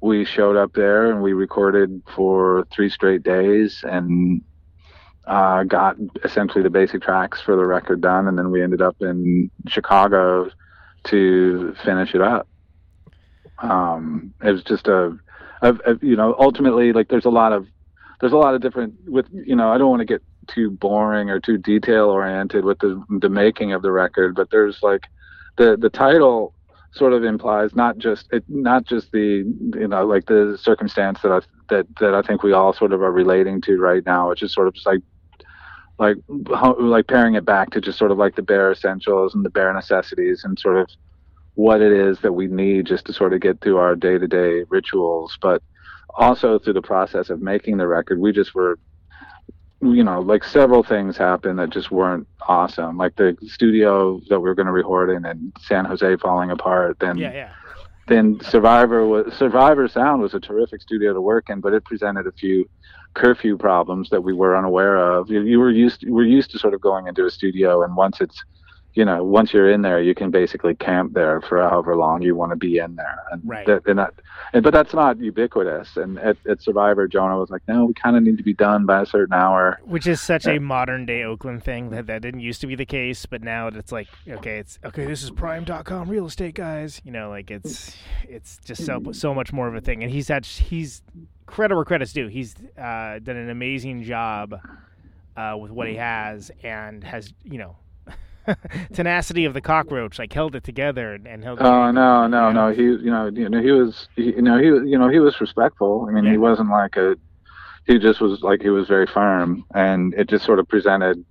we showed up there and we recorded for 3 straight days and got essentially the basic tracks for the record done, and then we ended up in Chicago to finish it up. It was just ultimately, there's a lot of different with, I don't want to get too boring or too detail oriented with the making of the record, but there's the title sort of implies not just the, the circumstance that I think we all sort of are relating to right now, which is sort of just like pairing it back to just sort of the bare essentials and the bare necessities and sort of what it is that we need just to sort of get through our day-to-day rituals. But also through the process of making the record, we just were, several things happened that just weren't awesome. Like the studio that we were going to record in and San Jose falling apart. Then Survivor Sound was a terrific studio to work in, but it presented a few curfew problems that we were unaware of. We're used to sort of going into a studio, and once it's you know, once you're in there, you can basically camp there for however long you want to be in there. And right. But that's not ubiquitous. And at Survivor, Jonah was like, no, we kind of need to be done by a certain hour. Which is such a modern-day Oakland thing that didn't used to be the case. But now it's like, okay, this is prime.com real estate, guys. You know, like it's just so much more of a thing. And he's credit where credit's due. He's done an amazing job with what he has and has, you know, tenacity of the cockroach, like held it together and held. No. He was respectful. I mean, He wasn't like he was very firm, and it just sort of presented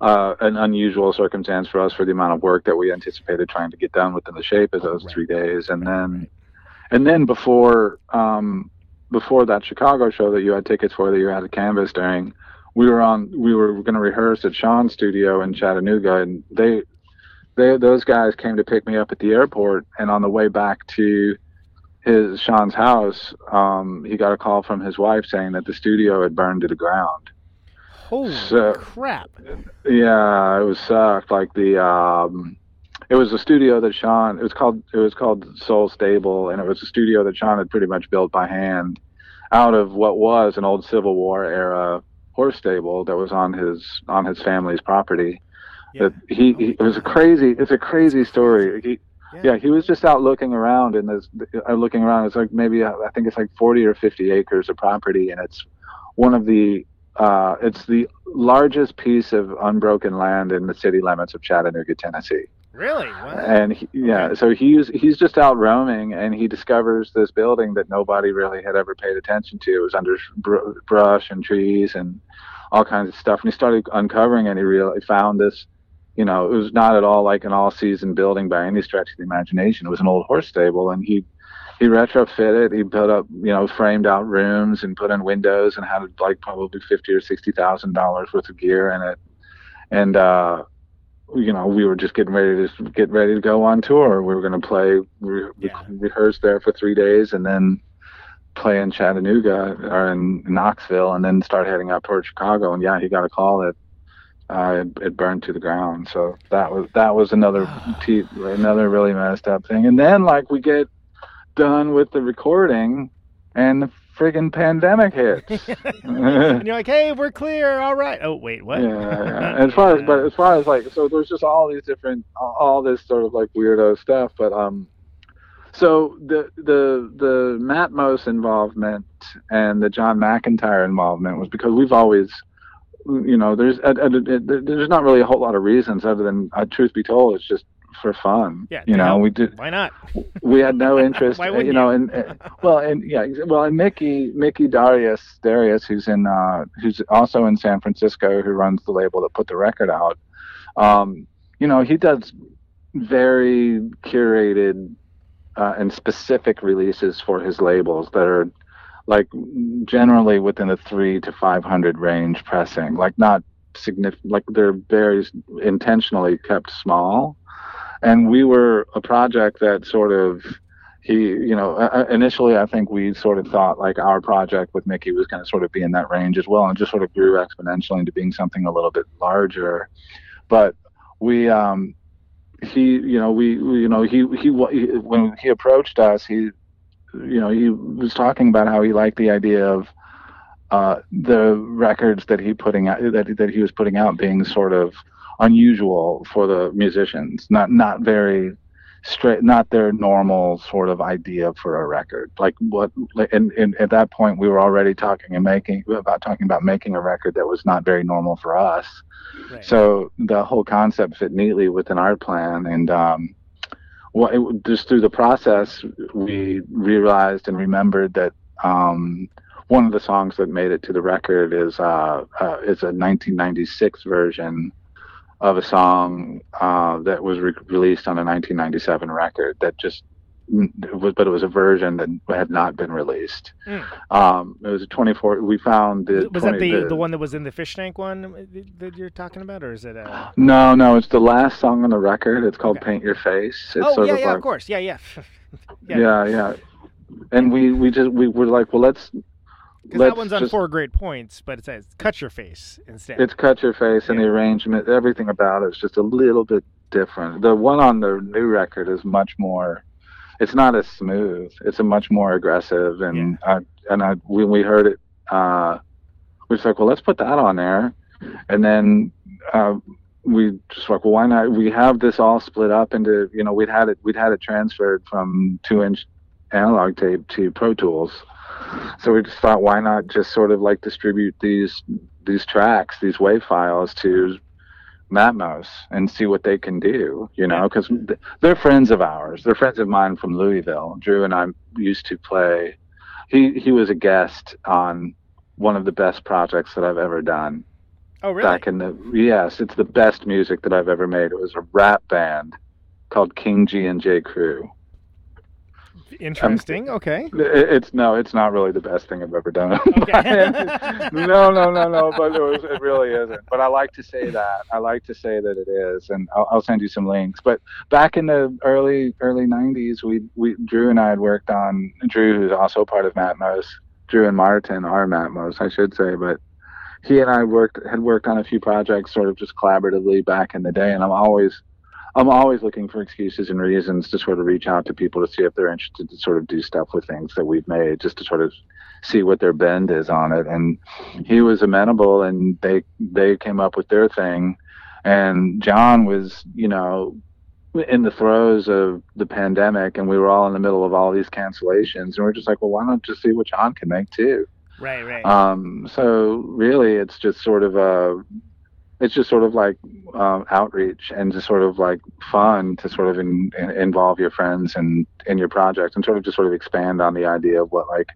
an unusual circumstance for us for the amount of work that we anticipated trying to get done within the shape of those 3 days, and then before that Chicago show that you had tickets for that you had to canvas during. We were going to rehearse at Sean's studio in Chattanooga, and those guys came to pick me up at the airport. And on the way back to Sean's house, he got a call from his wife saying that the studio had burned to the ground. Holy crap! Yeah, it was sucked. Like it was a studio that Sean. It was called Soul Stable, and it was a studio that Sean had pretty much built by hand out of what was an old Civil War era horse stable that was on his family's property. Yeah. It's a crazy story. He was just out looking around, and it's like maybe I think it's like 40 or 50 acres of property, and it's one of the it's the largest piece of unbroken land in the city limits of Chattanooga, Tennessee. Really? Wow. And so he's just out roaming, and he discovers this building that nobody really had ever paid attention to. It was under brush and trees and all kinds of stuff. And he started uncovering, and he really found this. You know, it was not at all like an all-season building by any stretch of the imagination. It was an old horse stable, and he retrofitted. He put up, you know, framed out rooms and put in windows, and had like probably $50,000 or $60,000 worth of gear in it, and you know, we were just getting ready to go on tour. We were going to rehearse there for 3 days, and then play in Chattanooga or in Knoxville, and then start heading up toward Chicago. And he got a call that it burned to the ground. So that was another really messed up thing. And then like we get done with the recording, and the friggin' pandemic hits. And you're like, hey, we're clear, all right. Oh wait, what? Yeah. As far as like, so there's just all these different, all this sort of like weirdo stuff. But so the Matmos involvement and the John McEntire involvement was because we've always, you know, there's not really a whole lot of reasons other than truth be told, it's just for fun. Yeah, you know, we did. Why not? We had no interest. Why wouldn't you know? And Mickey Darius, who's also in San Francisco, who runs the label that put the record out. You know, he does very curated and specific releases for his labels that are like generally within the 300 to 500 range pressing, like not significant, like they're very intentionally kept small. And we were a project that sort of, initially I think we sort of thought like our project with Mickey was going to sort of be in that range as well, and just sort of grew exponentially into being something a little bit larger. But when he approached us, he was talking about how he liked the idea of the records that he was putting out being sort of unusual for the musicians, not very straight, not their normal sort of idea for a record. Like and at that point we were already talking about making a record that was not very normal for us. Right. So the whole concept fit neatly within our plan, and just through the process we realized and remembered that one of the songs that made it to the record is a 1996 version of a song that was released on a 1997 record that just was, but it was a version that had not been released. It was a 24. We found the one that was in the fish tank one that you're talking about, or is it a... No, it's the last song on the record. It's called Paint Your Face. It's of course. Yeah. And we were like, well, let's... Because that one's on Four Great Points, but it says Cut Your Face instead. It's Cut Your Face, and the arrangement, everything about it is just a little bit different. The one on the new record is much more, it's not as smooth. It's a much more aggressive. And yeah. When we heard it, we was like, well, let's put that on there. And then we just like, well, why not? We have this all split up into, you know, we'd had it transferred from 2-inch analog tape to Pro Tools. So we just thought, why not just sort of like distribute these tracks, these wave files to Matmos and see what they can do, you know, because they're friends of ours. They're friends of mine from Louisville. Drew and I used to play. He was a guest on one of the best projects that I've ever done. Oh, really? Yes, it's the best music that I've ever made. It was a rap band called King G and J Crew. Interesting. Okay. It's not really the best thing I've ever done. Okay. No. But it really isn't. But I like to say that. I like to say that it is, and I'll send you some links. But back in the early '90s, we Drew and I had worked on Drew, who's also part of Matmos. Drew and Martin are Matmos, I should say, but he and I had worked on a few projects, sort of just collaboratively back in the day, and I'm always looking for excuses and reasons to sort of reach out to people to see if they're interested to sort of do stuff with things that we've made, just to sort of see what their bend is on it. And he was amenable, and they came up with their thing. And John was, you know, in the throes of the pandemic, and we were all in the middle of all these cancellations, and we're just like, well, why not just see what John can make too? Right. So really, it's just sort of a... It's just sort of like outreach and just sort of like fun to sort of involve your friends and in your project and sort of expand on the idea of what like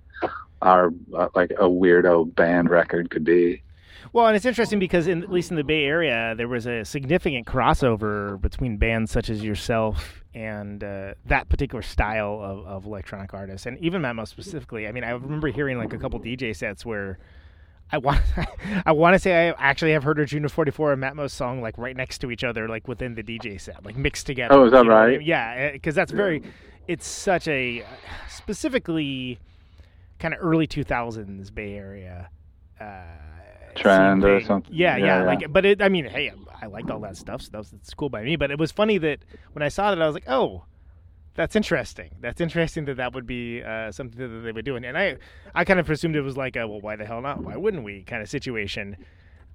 our like a weirdo band record could be. Well, and it's interesting because at least in the Bay Area, there was a significant crossover between bands such as yourself and that particular style of electronic artists, and even Matmos specifically. I mean, I remember hearing like a couple DJ sets where. I want to say I actually have heard a June of 44 and Matmos song like right next to each other, like within the DJ set, like mixed together. Oh, is that right? I mean? Yeah, because that's very. It's such a specifically kind of early 2000s Bay Area trend or something. Yeah. Like, but I mean, hey, I liked all that stuff, so it's cool by me. But it was funny that when I saw that, I was like, oh. That's interesting. That's interesting that would be something that they would do. And I kind of presumed it was like, well, why the hell not? Why wouldn't we kind of situation.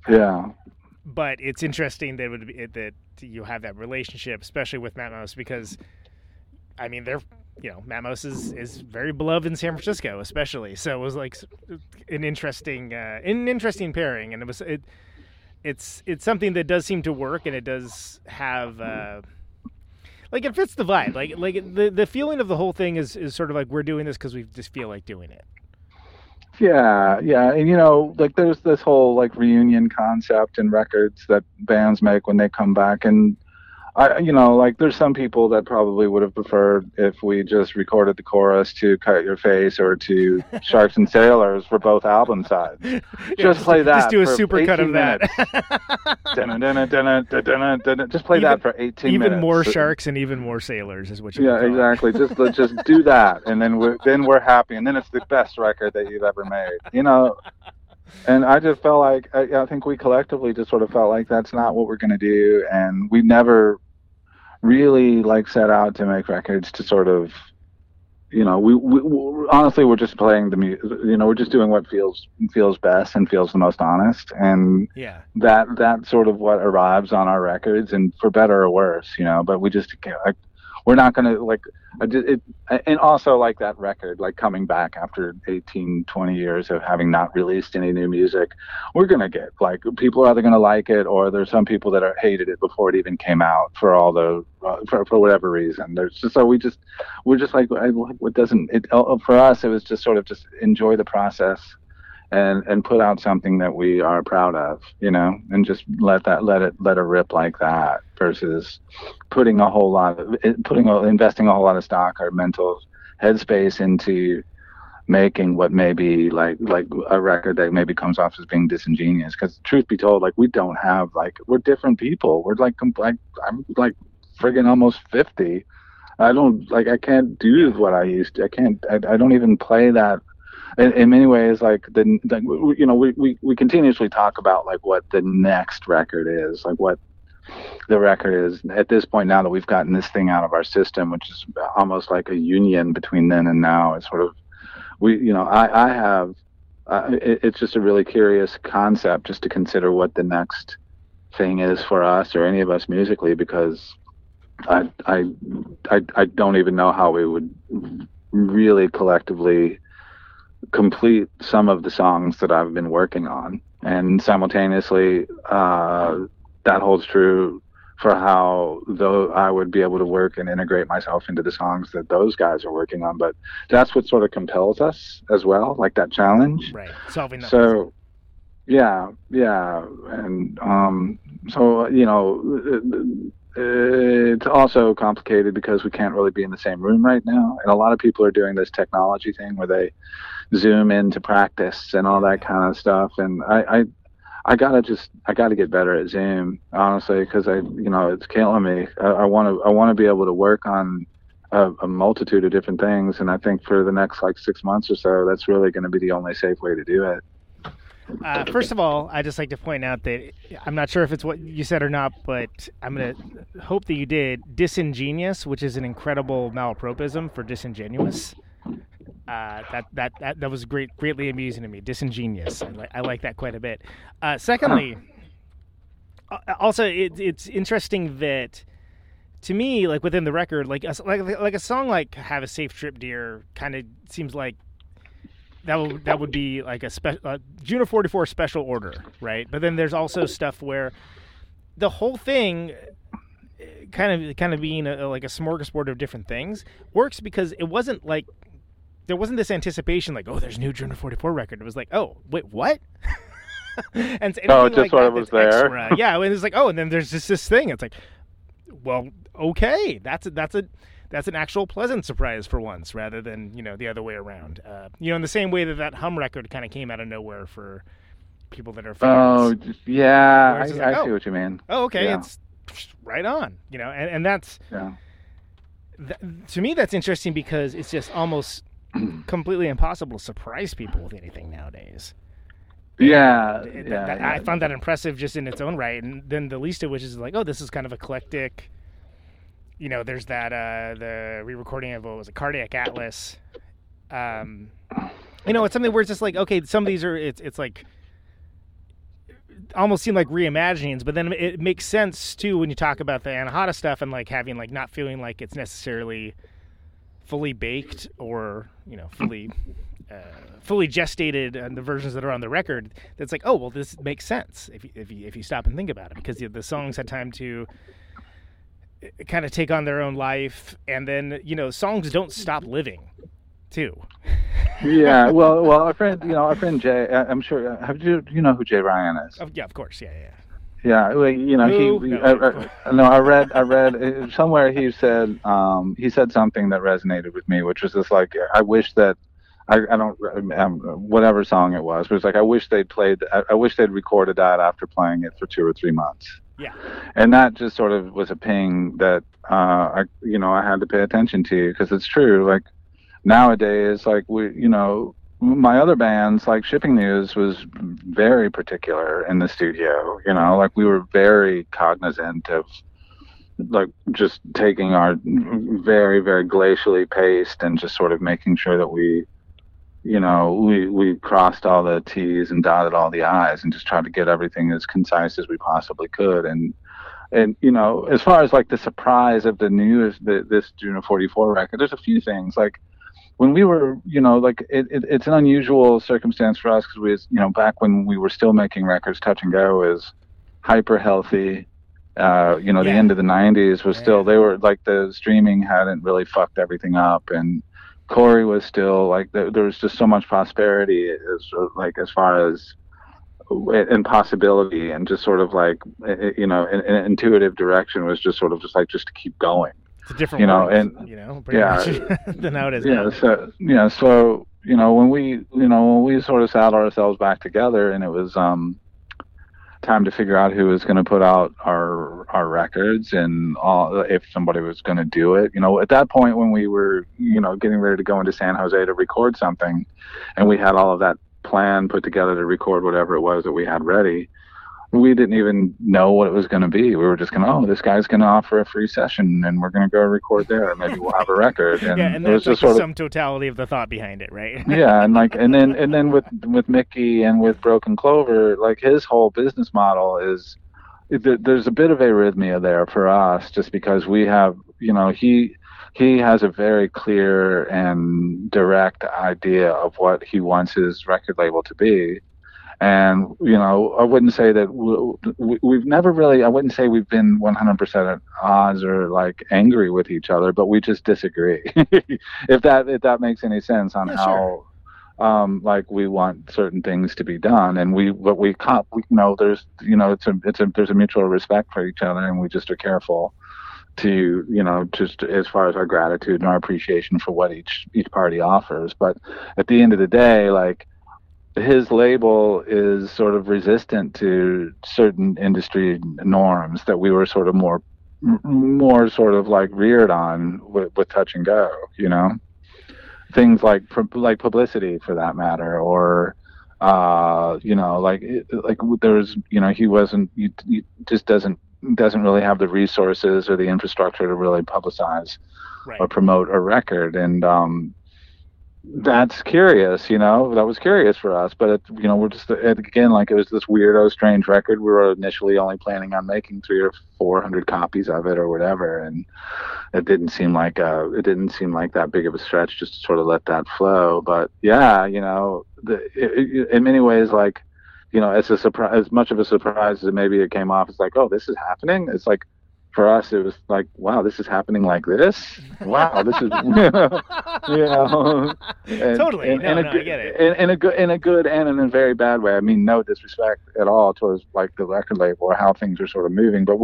Yeah. But it's interesting that that you have that relationship, especially with Matmos, because, I mean, they're, you know, Matmos is very beloved in San Francisco, especially. So it was like an interesting pairing. And it's something that does seem to work, and it does have... Like, it fits the vibe. Like the feeling of the whole thing is sort of like we're doing this because we just feel like doing it. Yeah. And, you know, like there's this whole, like, reunion concept and records that bands make when they come back. And, you know, like there's some people that probably would have preferred if we just recorded the chorus to Cut Your Face or to Sharks and Sailors for both album sides. Yeah, just play that. Just do a super cut of that. Just play that for 18 minutes. Even more Sharks and even more Sailors is what you want. Yeah, exactly. Just do that. And then we're happy. And then it's the best record that you've ever made. You know? And I just felt like, I think we collectively just sort of felt like that's not what we're going to do. And we never really like set out to make records to sort of, you know, we honestly, we're just playing the music, you know, we're just doing what feels best and feels the most honest. And yeah, that's sort of what arrives on our records, and for better or worse, you know, but we just like, we're not going to like, and also like that record, like coming back after 18, 20 years of having not released any new music, we're going to get like, people are either going to like it, or there's some people that hated it before it even came out for all the, for whatever reason. We're just like, for us, it was just sort of just enjoy the process and put out something that we are proud of, you know, and just let it rip like that, versus investing a whole lot of stock or mental headspace into making what maybe like a record that maybe comes off as being disingenuous. Because truth be told, like, we don't have, like, we're different people. We're like I'm like friggin' almost 50. I don't like, I can't do what I used to. I can't, I don't even play that. In many ways, like, you know, we continuously talk about, like, what the next record is, like, what the record is at this point, now that we've gotten this thing out of our system, which is almost like a union between then and now. It's sort of, it's just a really curious concept just to consider what the next thing is for us or any of us musically, because I don't even know how we would really collectively complete some of the songs that I've been working on. And simultaneously, that holds true for how, though, I would be able to work and integrate myself into the songs that those guys are working on. But that's what sort of compels us as well, like that challenge. Right, solving that. So, yeah. And it's also complicated because we can't really be in the same room right now. And a lot of people are doing this technology thing where they Zoom in to practice and all that kind of stuff. And I gotta get better at Zoom, honestly, because it's killing me. I want to be able to work on a multitude of different things, and I think for the next 6 months or so, that's really going to be the only safe way to do it. First of all, I'd just like to point out that I'm not sure if it's what you said or not, but I'm going to hope that you did disingenuous, which is an incredible malapropism for disingenuous. That was greatly amusing to me. Disingenuous. I like that quite a bit. Secondly, also it's interesting that to me, within the record, a song like "Have a Safe Trip, Dear" kind of seems like that would be like a June of 44 special order, right? But then there's also stuff where the whole thing, kind of being a smorgasbord of different things, works because it wasn't like. There wasn't this anticipation there's new June of 44 record. It was like, oh, wait, what? And no, it just sort of was there. Extra. Yeah, it was like, oh, and then there's just this thing. It's like, well, okay, that's an actual pleasant surprise for once, rather than the other way around. In the same way that Hum record kind of came out of nowhere for people that are fans. Oh, yeah, I see what you mean. Oh, okay, yeah. It's right on. And that's to me that's interesting because it's just almost completely impossible to surprise people with anything nowadays. I found that impressive just in its own right, and then the least of which is this is kind of eclectic. There's that the re-recording of what was a Cardiac Atlas. It's something where it's just okay, some of these are it's like almost seem like reimaginings, but then it makes sense too when you talk about the Anahata stuff and having not feeling like it's necessarily fully baked or fully gestated on the versions that are on the record. That's like, oh well, this makes sense if you stop and think about it, because the songs had time to kind of take on their own life, and then songs don't stop living too. Yeah, well, our friend Jay, I'm sure. Have you know who Jay Ryan is? Oh, yeah, of course, yeah. Yeah, I read somewhere he said something that resonated with me, which was just I wish that whatever song it was, but it's I wish they'd recorded that after playing it for 2 or 3 months. Yeah, and that just sort of was a ping that I had to pay attention to, because it's true. Nowadays, my other bands, Shipping News, was very particular in the studio. We were very cognizant of, just taking our very, very glacially paced and just sort of making sure that we crossed all the T's and dotted all the I's and just tried to get everything as concise as we possibly could. And as far as the surprise of the newest, this June of 44 record, there's a few things when we were, it's an unusual circumstance for us because we, back when we were still making records, Touch and Go was hyper healthy. The end of the 90s was still, they were the streaming hadn't really fucked everything up, and Corey was still there was just so much prosperity as far as and possibility, and just sort of an intuitive direction was just sort of just to keep going. It's a different world, much than how it is now. So when we sort of saddled ourselves back together, and it was time to figure out who was going to put out our records and all, if somebody was going to do it. At that point when we were getting ready to go into San Jose to record something, and we had all of that plan put together to record whatever it was that we had ready. we didn't even know what it was going to be. We were just going, oh, this guy's going to offer a free session, and we're going to go record there, and maybe we'll have a record. And yeah, and there's like just sort of some totality of the thought behind it, right? Yeah, and like, and then with Mickey and with Broken Clover, like his whole business model is, there's a bit of arrhythmia there for us, just because we have, you know, he has a very clear and direct idea of what he wants his record label to be. And, you know, I wouldn't say that we've never really, I wouldn't say we've been 100% at odds or like angry with each other, but we just disagree. if that makes any sense on how, sure. Like we want certain things to be done. And we know there's, you know, there's a mutual respect for each other, and we just are careful to, you know, just as far as our gratitude and our appreciation for what each party offers. But at the end of the day, like, his label is sort of resistant to certain industry norms that we were sort of more sort of like reared on with Touch and Go, you know, things like publicity for that matter, or, you know, like there's, you know, he just doesn't really have the resources or the infrastructure to really publicize right. or promote a record. And, that's curious, you know, that was curious for us. But, it, you know, we're just, again, like it was this weirdo, strange record. We were initially only planning on making 300 or 400 copies of it or whatever. And it didn't seem like that big of a stretch just to sort of let that flow. But yeah, you know, in many ways, like, you know, it's a surprise, as much of a surprise as maybe it came off. It's like, oh, this is happening. It's like, for us, it was like, wow, this is happening like this. Wow, this is, you know. And, totally. No, I get it. In a good and in a very bad way. I mean, no disrespect at all towards, like, the record label or how things are sort of moving. But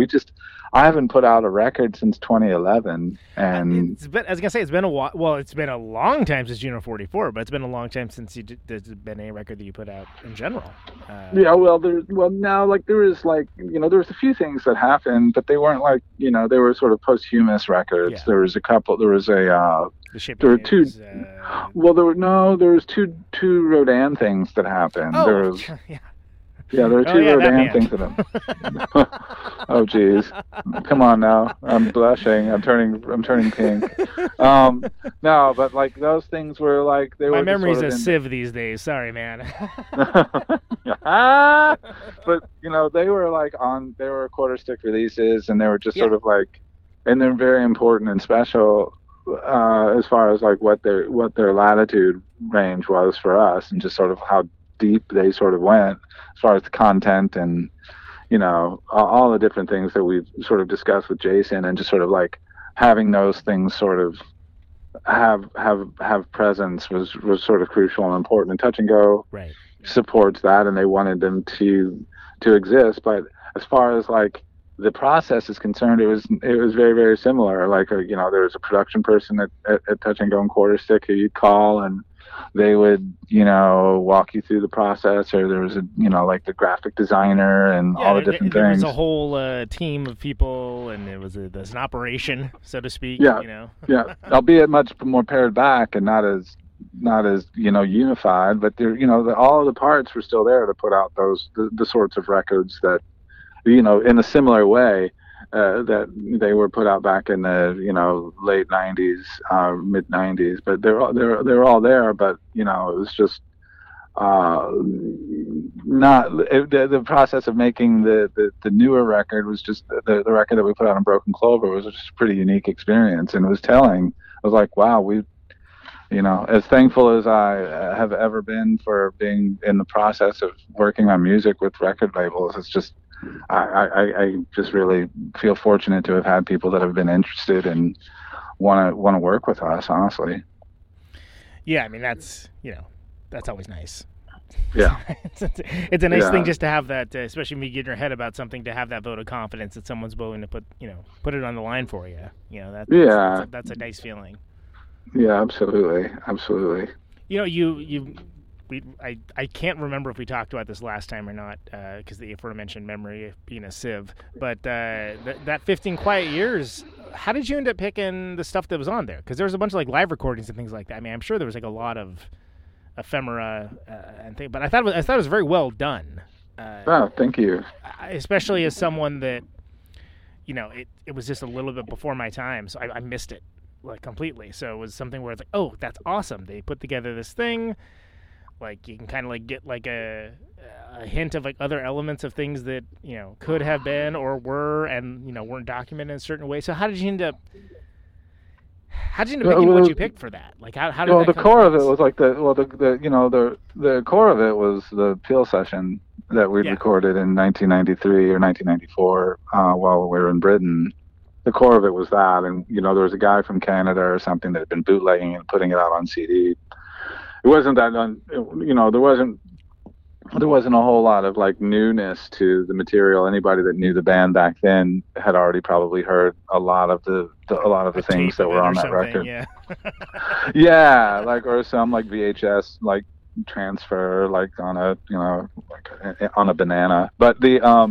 I haven't put out a record since 2011. And it's been a while. Well, it's been a long time since June of 44, but it's been a long time since there's been any record that you put out in general. Yeah, well, now, like, there is, like, you know, there was a few things that happened, but they weren't, like, you know, they were sort of posthumous records. Yeah. There was a couple. There was a. There were two. Well, there were no. There was two Rodan things that happened. Oh, there was, yeah. Yeah, there were two Rodan things that happened. Oh, geez, come on now. I'm blushing. I'm turning pink. No, but like those things were like they were. My memory's sort of a sieve these days. Sorry, man. But you know, they were like they were Quarterstick releases, and they were just sort of like, and they're very important and special as far as like what their latitude range was for us, and just sort of how deep they sort of went as far as the content and, you know, all the different things that we've sort of discussed with Jason, and just sort of like having those things sort of have presence was sort of crucial and important. And Touch and Go right. supports that, and they wanted them to exist. But as far as like the process is concerned, it was very, very similar. Like, you know, there was a production person at Touch and Go and Quarterstick who you'd call, and they would, you know, walk you through the process, or there was a, you know, like the graphic designer and all the different things. There was a whole team of people, and there's an operation, so to speak. Yeah, you know. Yeah, albeit much more pared back and not as you know, unified, but there, you know, all of the parts were still there to put out those the sorts of records that, you know, in a similar way. That they were put out back in the, you know, late 90s, mid 90s, but they're all there. But, you know, it was just the process of making the newer record was just the record that we put out on Broken Clover was just a pretty unique experience. And it was telling. I was like, wow, you know, as thankful as I have ever been for being in the process of working on music with record labels, it's just, I just really feel fortunate to have had people that have been interested and want to work with us, honestly. Yeah, I mean, that's, you know, that's always nice. Yeah. It's a nice thing just to have that, especially when you get in your head about something, to have that vote of confidence that someone's willing to put it on the line for you. You know, that's a nice feeling. Yeah, absolutely. Absolutely. You know, I can't remember if we talked about this last time or not, because the aforementioned memory being a sieve. But that 15 Quiet Years, how did you end up picking the stuff that was on there? Because there was a bunch of like live recordings and things like that. I mean, I'm sure there was like a lot of ephemera and things, but I thought it was very well done. Oh, thank you. Especially as someone that, you know, it was just a little bit before my time, so I missed it like completely. So it was something where it's like, oh, that's awesome. They put together this thing. Like you can kind of like get like a hint of like other elements of things that, you know, could have been or were and, you know, weren't documented in a certain way. So how did you end up picking what you picked for that? Like how did that come across? Of it was like the core of it was the Peel session that we recorded in 1993 or 1994 while we were in Britain. The core of it was that, and you know, there was a guy from Canada or something that had been bootlegging and putting it out on CD. It wasn't that there wasn't a whole lot of like newness to the material. Anybody that knew the band back then had already probably heard a lot of the things that were on that record. Yeah. Yeah, like or some like VHS like transfer like on a, you know, like on a banana. But we that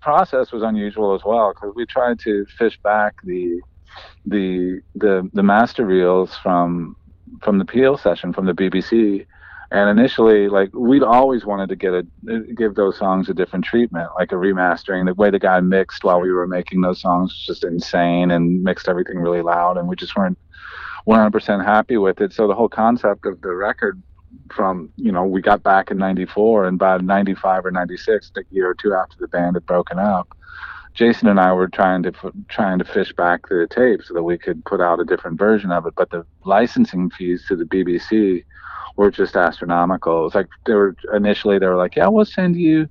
process was unusual as well, cuz we tried to fish back the master reels from the Peel session from the BBC, and initially like we'd always wanted to give those songs a different treatment, like a remastering. The way the guy mixed while we were making those songs was just insane, and mixed everything really loud, and we just weren't 100% happy with it. So the whole concept of the record from, you know, we got back in 94, and by 95 or 96, the year or two after the band had broken up, Jason and I were trying to fish back the tape so that we could put out a different version of it, but the licensing fees to the BBC were just astronomical. It's like they were like, "Yeah, we'll send this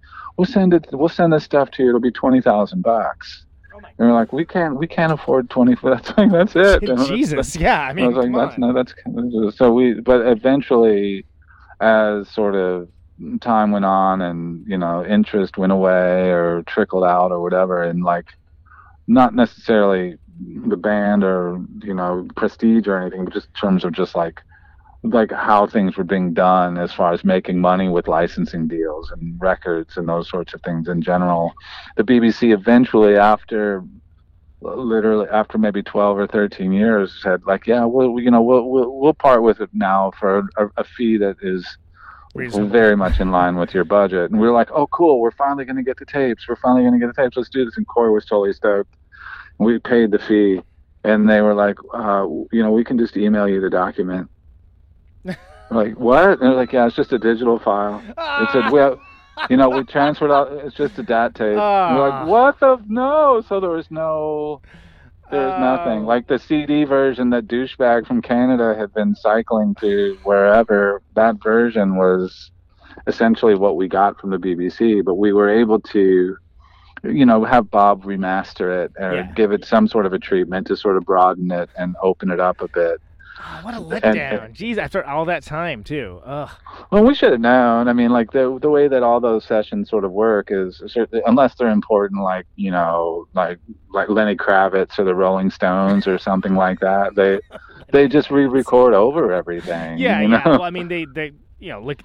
stuff to you. It'll be $20,000." And we're like, we can't afford 20. That's it. Jesus, yeah. I mean, I was like, but eventually, as sort of time went on and, you know, interest went away or trickled out or whatever, and like not necessarily the band or, you know, prestige or anything, but just in terms of just like how things were being done as far as making money with licensing deals and records and those sorts of things in general, the BBC eventually, after maybe 12 or 13 years, said like, yeah, we'll part with it now for a fee that is reasonable. Very much in line with your budget. And we were like, oh, cool, we're finally going to get the tapes. Let's do this. And Corey was totally stoked. We paid the fee. And they were like, you know, we can just email you the document. Like, what? And they're like, yeah, it's just a digital file. Ah! It said, we transferred out. It's just a DAT tape. And we're like, what the? No. So there was nothing. Like the CD version that douchebag from Canada had been cycling to wherever, that version was essentially what we got from the BBC, but we were able to, you know, have Bob remaster it or give it some sort of a treatment to sort of broaden it and open it up a bit. Oh, what a letdown. Jeez, after all that time, too. Ugh. Well, we should have known. I mean, like, the way that all those sessions sort of work is, unless they're important, like, you know, like Lenny Kravitz or the Rolling Stones or something like that, they just re-record over everything. Yeah, you know? Yeah. Well, I mean, they you know, look,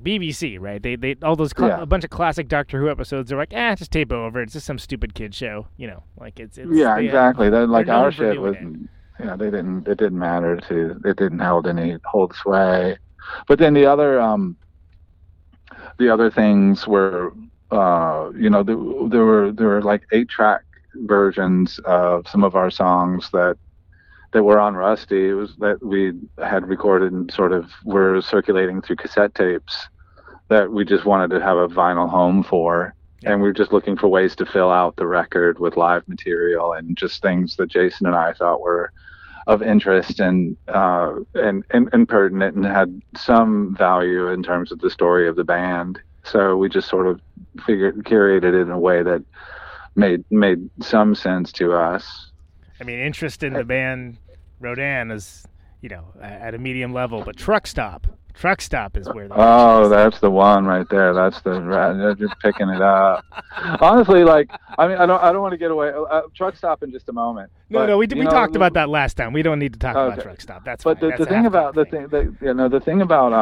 BBC, right? They all those a bunch of classic Doctor Who episodes are like, just tape over. It's just some stupid kid show, you know, like it's yeah, exactly. They're like our shit was. Yeah, it didn't matter to, it didn't hold sway. But then the other things were, you know, there were like 8-track versions of some of our songs that were on Rusty. It was that we had recorded and sort of were circulating through cassette tapes that we just wanted to have a vinyl home for. And we were just looking for ways to fill out the record with live material and just things that Jason and I thought were of interest and pertinent and had some value in terms of the story of the band. So we just sort of curated it in a way that made some sense to us. I mean, interest in the band Rodan is, you know, at a medium level, but Truck Stop is where. That's the one right there. That's the just picking it up. Honestly, like, I mean, I don't want to get away. Truck Stop in just a moment. We talked about that last time. We don't need to talk about Truck Stop. That's fine. But the thing about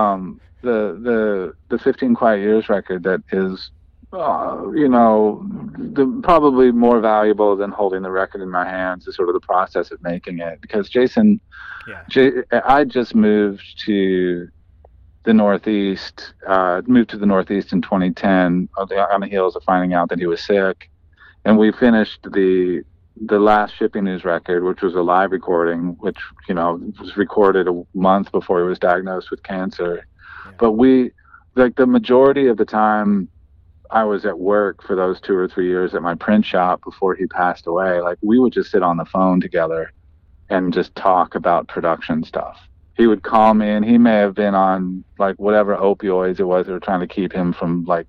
the 15 Quiet Years record that is you know, probably more valuable than holding the record in my hands is sort of the process of making it. Because Jason, I just moved to the Northeast, moved to the Northeast in 2010 on the heels of finding out that he was sick. And we finished the last Shipping News record, which was a live recording, which, you know, was recorded a month before he was diagnosed with cancer. Yeah. But we, like, the majority of the time I was at work for those 2 or 3 years at my print shop before he passed away, like, we would just sit on the phone together and just talk about production stuff. He would call me, and he may have been on, like, whatever opioids it was that were trying to keep him from, like,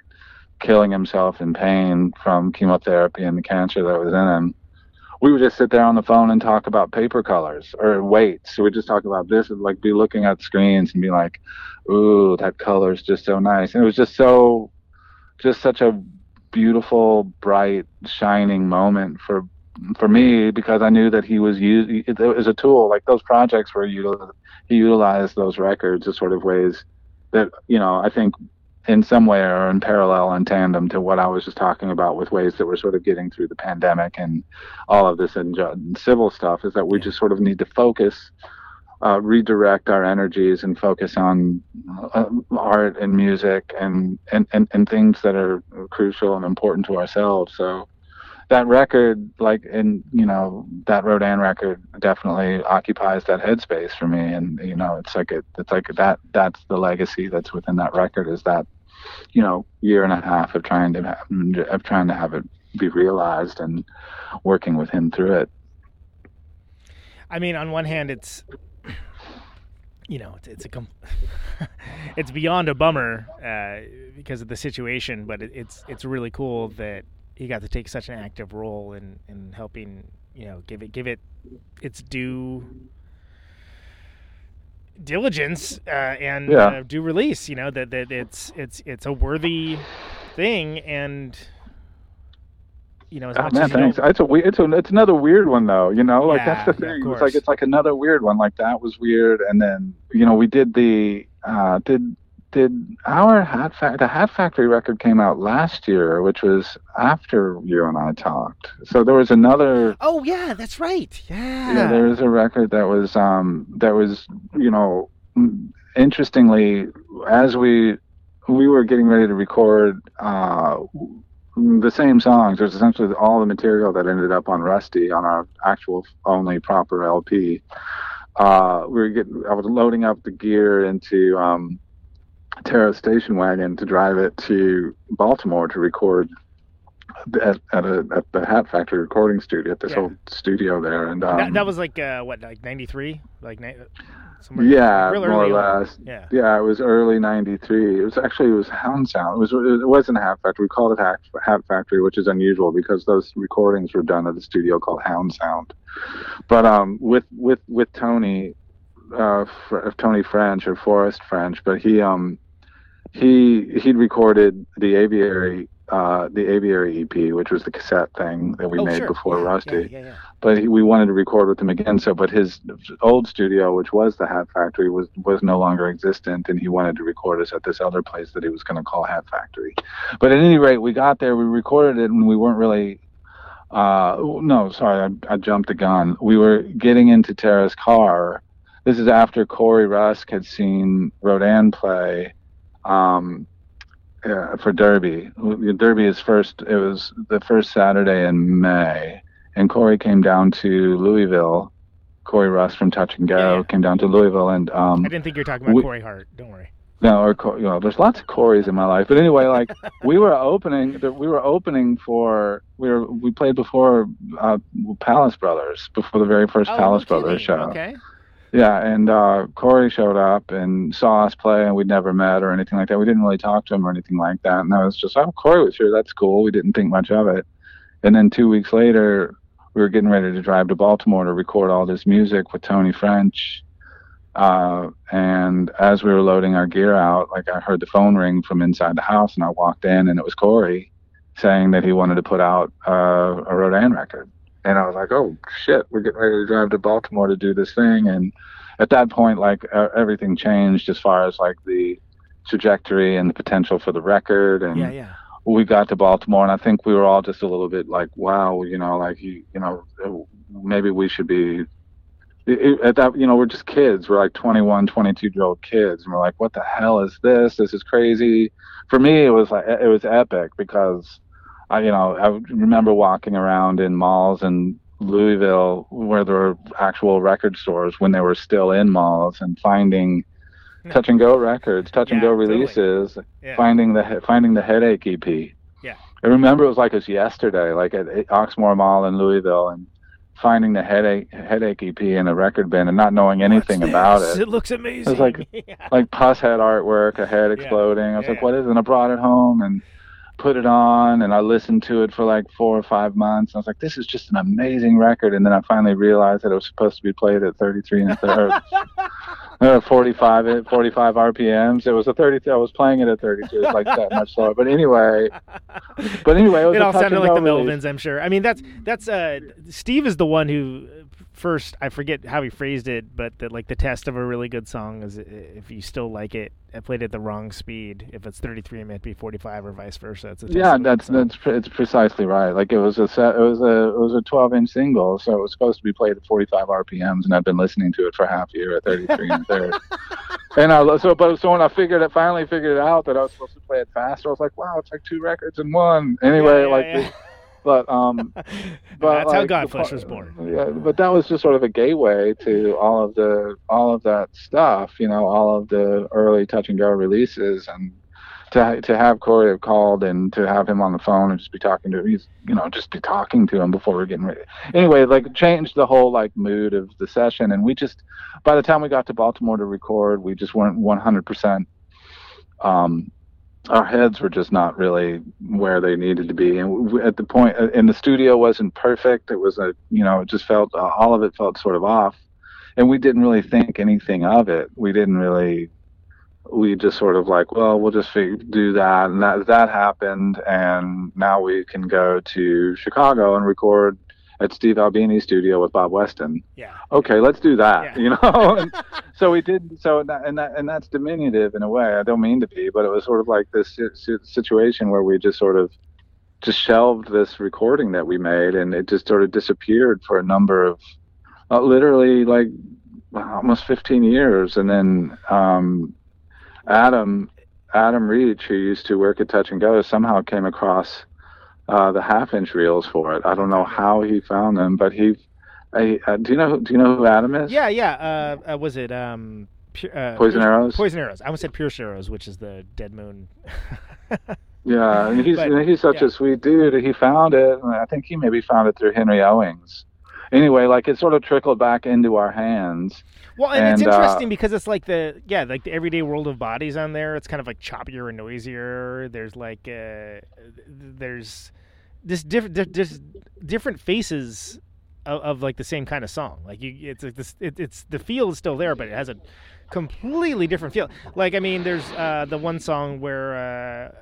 killing himself in pain from chemotherapy and the cancer that was in him. We would just sit there on the phone and talk about paper colors or weights. So we'd just talk about this and, like, be looking at screens and be like, ooh, that color's just so nice. And it was just so, just such a beautiful, bright, shining moment for me, because I knew that he was used as a tool. Like, those projects were he utilized those records in sort of ways that, you know, I think in some way or in parallel and tandem to what I was just talking about with ways that we're sort of getting through the pandemic and all of this and civil stuff, is that we just sort of need to focus, redirect our energies and focus on art and music and things that are crucial and important to ourselves. So that record, like, and, you know, that Rodan record definitely occupies that headspace for me. And, you know, it's like that's the legacy that's within that record, is that, you know, year and a half of trying to have it be realized and working with him through it. I mean, on one hand, it's, you know, it's beyond a bummer because of the situation, but it's really cool that he got to take such an active role in helping, you know, give it its due diligence due release. You know, that it's a worthy thing, and, you know, as much as thanks. It's another weird one though, you know, like, that's the thing. It's like another weird one. Like, that was weird, and then, you know, we did the did our Hat Factory record came out last year, which was after you and I talked. So there was another. Oh yeah, that's right. Yeah. Yeah, there was a record that was, you know, interestingly, as we were getting ready to record the same songs. There's essentially all the material that ended up on Rusty, on our actual only proper LP. I was loading up the gear into Tara's station wagon to drive it to Baltimore to record at the Hat Factory recording studio, at this old studio there. And that was like what, like 93, like somewhere. Yeah, like more or less. Yeah, it was early 93. It was Hound Sound. It wasn't Hat Factory. We called it Hat Factory, which is unusual because those recordings were done at a studio called Hound Sound. But with Tony. Tony French or Forrest French, but he'd recorded the Aviary EP, which was the cassette thing that we made before Rusty. Yeah. But we wanted to record with him again. But his old studio, which was the Hat Factory, was no longer existent, and he wanted to record us at this other place that he was going to call Hat Factory. But at any rate, we got there, we recorded it, and we weren't really. I jumped the gun. We were getting into Tara's car. This is after Corey Rusk had seen Rodan play for Derby. Derby is first. It was the first Saturday in May, and Corey came down to Louisville. Corey Rusk from Touch and Go came down to Louisville, and I didn't think you were talking about Corey Hart. Don't worry. No, you know, there's lots of Corys in my life, but anyway, like we played before Palace Brothers, before the very first Palace Brothers show. Okay. Yeah, and Corey showed up and saw us play, and we'd never met or anything like that. We didn't really talk to him or anything like that. And I was just, oh, Corey was here. That's cool. We didn't think much of it. And then 2 weeks later, we were getting ready to drive to Baltimore to record all this music with Tony French. And as we were loading our gear out, like, I heard the phone ring from inside the house, and I walked in, and it was Corey saying that he wanted to put out a Rodan record. And I was like, oh, shit, we're getting ready to drive to Baltimore to do this thing. And at that point, like, everything changed as far as, like, the trajectory and the potential for the record and we got to Baltimore, and I think we were all just a little bit like, wow, you know, like, you know, maybe we should be at that, you know, we're just kids. We're like 21, 22-year-old kids. And we're like, what the hell is this? This is crazy. For me, it was like, it was epic because I remember walking around in malls in Louisville where there were actual record stores when they were still in malls and finding Touch and Go records, Touch and Go releases, finding the Headache EP. Yeah, I remember it was like it was yesterday, like at Oxmoor Mall in Louisville, and finding the Headache EP in a record bin and not knowing anything about it. It looks amazing. It was like like pus head artwork, a head exploding. I was like, what is it? And I brought it home and put it on, and I listened to it for like 4 or 5 months. And I was like, this is just an amazing record. And then I finally realized that it was supposed to be played at 33 and a third. 45 RPMs. It was a 30. I was playing it at 32. It's like that much slower. But anyway, it all sounded like the Melvins, I'm sure. I mean, that's Steve is the one who first, I forget how he phrased it, but the test of a really good song is if you still like it, I played at the wrong speed. If it's 33, it might be 45, or vice versa. It's a test of it's precisely right. Like it was a 12-inch single, so it was supposed to be played at 45 RPMs, and I've been listening to it for half a year at 33. And so when I finally figured it out that I was supposed to play it faster, I was like, wow, it's like 2 records in one. Anyway, that's how Godflesh was born. Yeah, but that was just sort of a gateway to all of that stuff, you know, all of the early Touch and Go releases, and to have Corey have called and to have him on the phone and just be talking to him, before we're getting ready. Anyway, changed the whole mood of the session. And we just, by the time we got to Baltimore to record, we just weren't 100%, our heads were just not really where they needed to be. And at the point, and the studio wasn't perfect. It was it just felt, all of it felt sort of off, and we didn't really think anything of it. We just sort of we'll just do that, and that happened, and now we can go to Chicago and record at Steve Albini's studio with Bob Weston. Yeah. Okay, let's do that. Yeah. You know, and so we did. So and that's diminutive in a way. I don't mean to be, but it was sort of like this situation where we just sort of just shelved this recording that we made, and it just sort of disappeared for a number of literally almost 15 years, and then. Adam Reach, who used to work at Touch and Go, somehow came across the half-inch reels for it. I don't know how he found them, but do you know who Adam is? Yeah. Was it Poison Arrows? Poison Arrows. I almost said Pierce Arrows, which is the Dead Moon. Yeah, and he's such a sweet dude. He found it, and I think he maybe found it through Henry Owings. Anyway, it sort of trickled back into our hands. Well, and it's interesting because it's the everyday world of bodies on there. It's kind of choppier and noisier. There's there's different faces of the same kind of song. It's the feel is still there, but it has a completely different feel. There's the one song where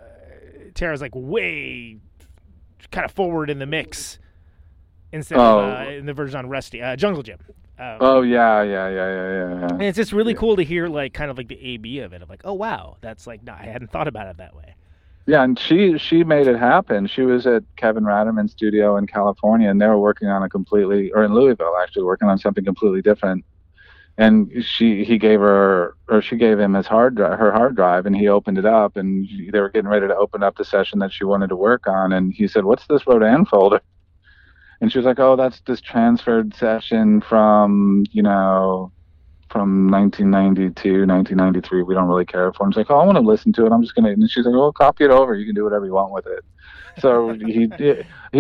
Tara's way kind of forward in the mix. Instead of in the version on Rusty, Jungle Gym. Yeah. And it's just really cool to hear the A-B of it. I'm like, oh wow, that's no, I hadn't thought about it that way. Yeah, and she made it happen. She was at Kevin Ratterman's studio in California, and they were working on in Louisville actually, working on something completely different. And she gave him her hard drive, and he opened it up, and they were getting ready to open up the session that she wanted to work on, and he said, "What's this Rodan folder?" And she was like, "Oh, that's this transferred session from 1992, 1993. We don't really care for." And she's like, "Oh, I want to listen to it. I'm just going to." And she's like, "Well, copy it over. You can do whatever you want with it." So he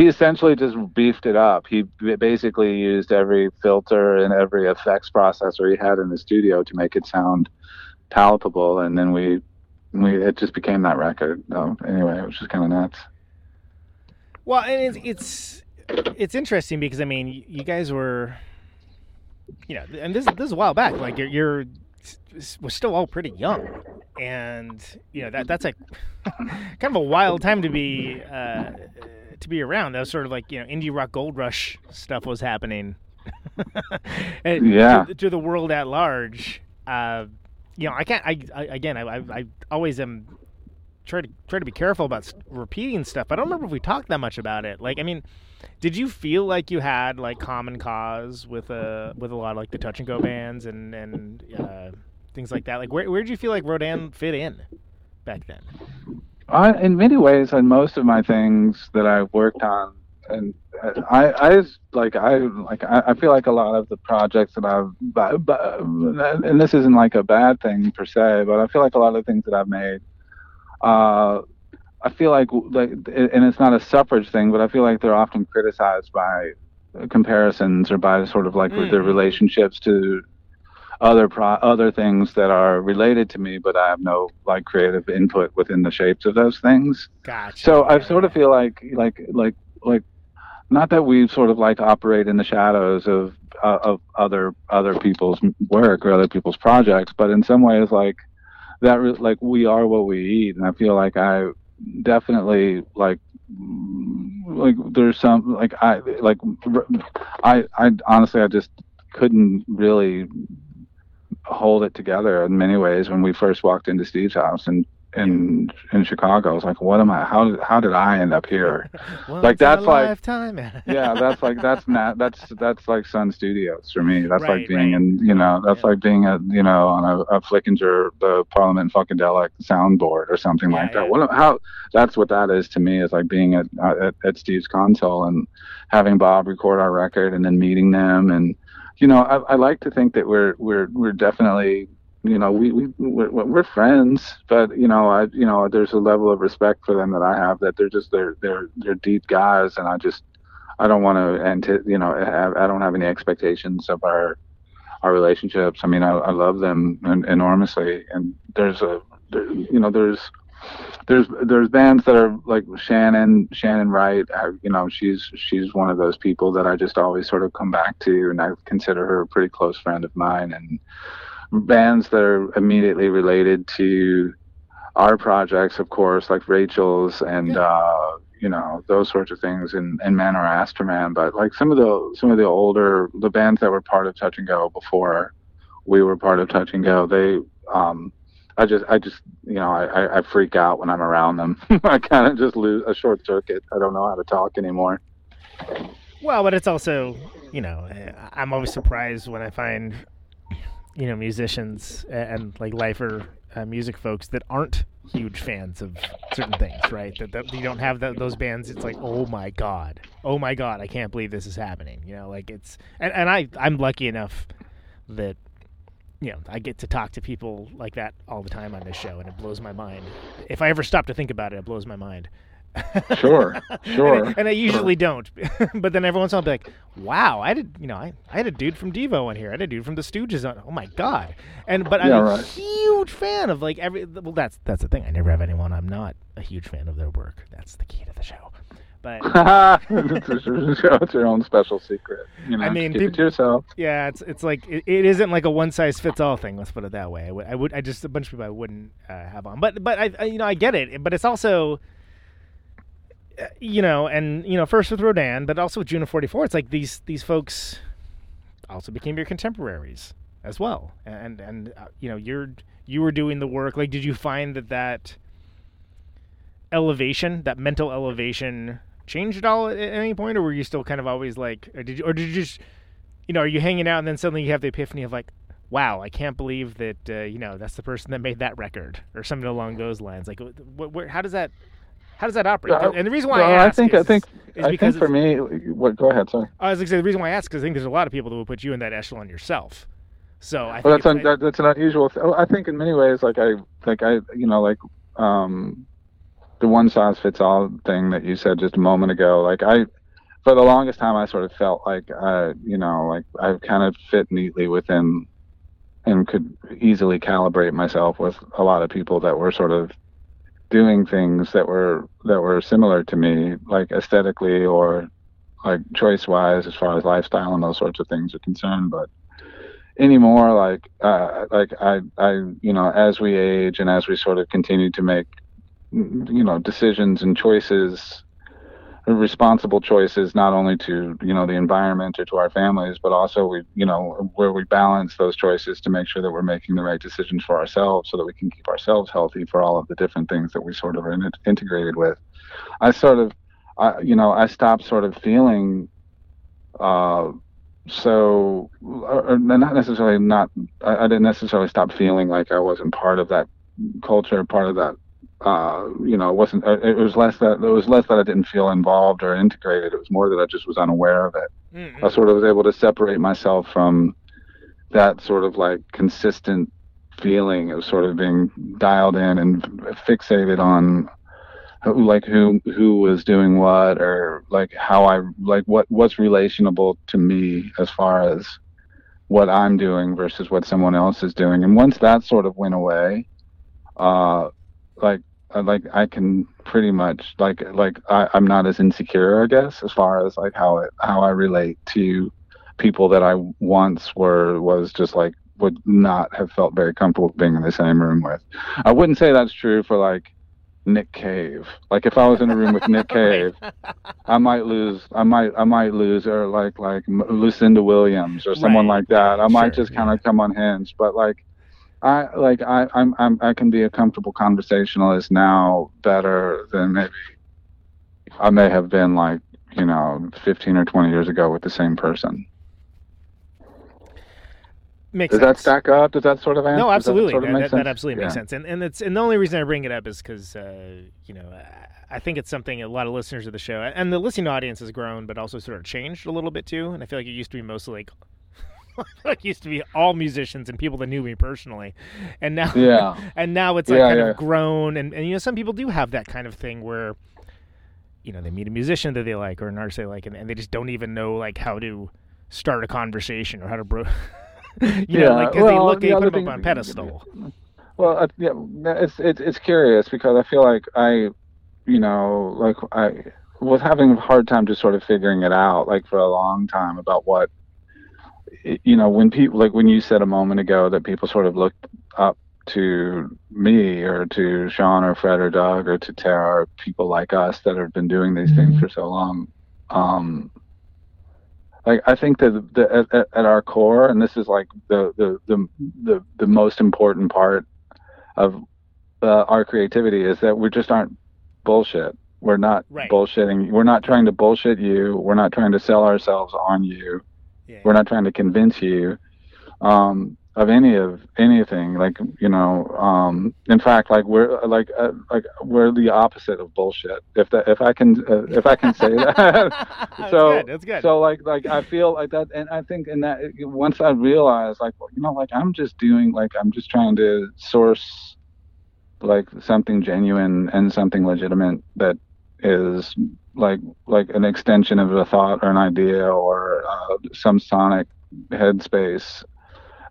essentially just beefed it up. He basically used every filter and every effects processor he had in the studio to make it sound palatable. And then it just became that record. So anyway, it was just kind of nuts. Well, and it's interesting because you guys were, and this is a while back. We're still all pretty young, and that's kind of a wild time to be around. That was sort of indie rock gold rush stuff was happening, and to the world at large. I always am try to be careful about repeating stuff. I don't remember if we talked that much about it. Like, I mean, did you feel like you had like common cause with a lot of like the Touch and Go bands and things like that? Like, where did you feel like Rodan fit in back then? In many ways, on most of my things that I worked on, and I feel like a lot of the projects that I've, and this isn't like a bad thing per se, but I feel like a lot of the things that I've made, I feel like, and it's not a suffrage thing, but I feel like they're often criticized by comparisons or by sort of like their relationships to other things that are related to me, but I have no like creative input within the shapes of those things. Gotcha. So I sort of feel like not that we sort of like operate in the shadows of other people's work or other people's projects, but in some ways like that, like we are what we eat, and I feel like I definitely like there's some I honestly I just couldn't really hold it together in many ways when we first walked into Steve's house in Chicago. I was like, what am I, how did I end up here? Like that's like yeah, that's like that's like Sun Studios for me. That's right, like being right. in you know that's yeah. like being a you know on a Flickinger the Parliament Funkadelic soundboard or something yeah, like that yeah. What how that's what that is to me, is like being at Steve's console and having Bob record our record and then meeting them. And you know, I like to think that we're definitely, you know, we're friends, but you know, there's a level of respect for them that I have, that they're deep guys, and I don't want to, I don't have any expectations of our relationships. I mean, I love them enormously, and there's bands that are like Shannon Wright. She's one of those people that I just always sort of come back to, and I consider her a pretty close friend of mine. And bands that are immediately related to our projects, of course, like Rachel's and those sorts of things, and Man or Astroman. But like some of the older bands that were part of Touch and Go before we were part of Touch and Go, they I freak out when I'm around them. I kind of just lose a short circuit. I don't know how to talk anymore. Well, but it's also, you know, I'm always surprised when I find, you know, musicians and like lifer music folks that aren't huge fans of certain things, right? That you don't have those bands. It's like, oh my God, I can't believe this is happening. You know, like it's, and I'm lucky enough that, you know, I get to talk to people like that all the time on this show, and it blows my mind. If I ever stop to think about it, it blows my mind. Sure. And I usually don't. But then every once in a while I'll be like, wow, I had a dude from Devo on here. I had a dude from the Stooges on. Oh my God. I'm a huge fan of like that's the thing. I never have anyone. I'm not a huge fan of their work. That's the key to the show. But it's your own special secret. You know, I mean, keep it to yourself. Yeah, it's like it isn't like a one size fits all thing. Let's put it that way. I just a bunch of people I wouldn't have on. But I you know, I get it. But it's also you know, and you know, first with Rodan, but also with June of 44. It's like these folks also became your contemporaries as well. And you know, you were doing the work. Like, did you find that elevation, that mental elevation, changed at all at any point, or were you still kind of always like, or did you just, you know, are you hanging out and then suddenly you have the epiphany of like, wow, I can't believe that you know, that's the person that made that record or something along those lines. Like, how does that operate? And the reason why I think for me, what? Go ahead, sorry. I was going to say the reason why I ask is I think there's a lot of people that will put you in that echelon yourself. So I think that's an unusual. I think in many ways, the one size fits all thing that you said just a moment ago, like I, for the longest time, I sort of felt like, you know, like I kind of fit neatly within and could easily calibrate myself with a lot of people that were sort of doing things that were similar to me, like aesthetically or like choice wise, as far as lifestyle and those sorts of things are concerned. But anymore, I, you know, as we age and as we sort of continue to make, you know, decisions and choices responsible choices, not only to, you know, the environment or to our families, but also we, you know, where we balance those choices to make sure that we're making the right decisions for ourselves so that we can keep ourselves healthy for all of the different things that we sort of are integrated with. I stopped sort of feeling I didn't necessarily stop feeling like I wasn't part of that culture, part of that, it was less that I didn't feel involved or integrated. It was more that I just was unaware of it. Mm-hmm. I sort of was able to separate myself from that sort of like consistent feeling of sort of being dialed in and fixated on like who was doing what, or like how I like what's relationable to me as far as what I'm doing versus what someone else is doing. And once that sort of went away, I can pretty much I'm not as insecure, I guess, as far as like how I relate to people that I once was just like would not have felt very comfortable being in the same room with. I wouldn't say that's true for like Nick Cave. Like if I was in a room with Nick Cave, I might lose, or like Lucinda Williams or someone like that. I might just kind of come unhinged. But like I can be a comfortable conversationalist now better than maybe I may have been, like, you know, 15 or 20 years ago with the same person. Does that stack up? Does that sort of answer? No, absolutely. That absolutely makes sense. And the only reason I bring it up is because, I think it's something a lot of listeners of the show, and the listening audience has grown, but also sort of changed a little bit too. And I feel like it used to be mostly all musicians and people that knew me personally. And now, it's like kind of grown. And, you know, some people do have that kind of thing where, you know, they meet a musician that they like or an artist they like, and they just don't even know like how to start a conversation or how to they put them up on a pedestal. Well, it's curious because I feel like I was having a hard time just sort of figuring it out, like for a long time, about what, you know, when people, like when you said a moment ago that people sort of looked up to me or to Sean or Fred or Doug or to Tara, or people like us that have been doing these mm-hmm. things for so long. Like I think that at our core, and this is like the most important part of our creativity, is that we just aren't bullshit. We're not bullshitting. We're not trying to bullshit you. We're not trying to sell ourselves on you. Yeah. We're not trying to convince you of anything. Like, you know, in fact, like we're the opposite of bullshit. If I can say that. That's good. So like I feel like that, and I think in that once I realized I'm just trying to source like something genuine and something legitimate that is like an extension of a thought or an idea or some sonic headspace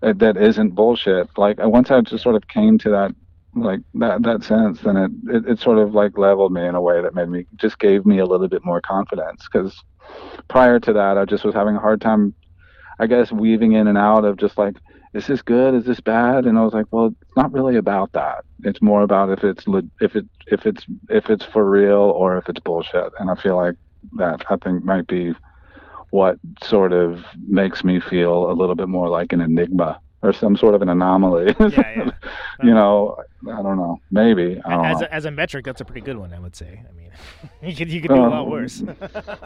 that isn't bullshit. Like once I just sort of came to that, like that sense, then it sort of like leveled me in a way that gave me a little bit more confidence. Because prior to that, I just was having a hard time, I guess, weaving in and out of just like, is this good? Is this bad? And I was like, well, it's not really about that. It's more about if it's for real or if it's bullshit. And I feel like that, I think, might be what sort of makes me feel a little bit more like an enigma or some sort of an anomaly. Yeah. You know, I don't know. Maybe. As a metric, that's a pretty good one, I would say. I mean, you could do a lot worse.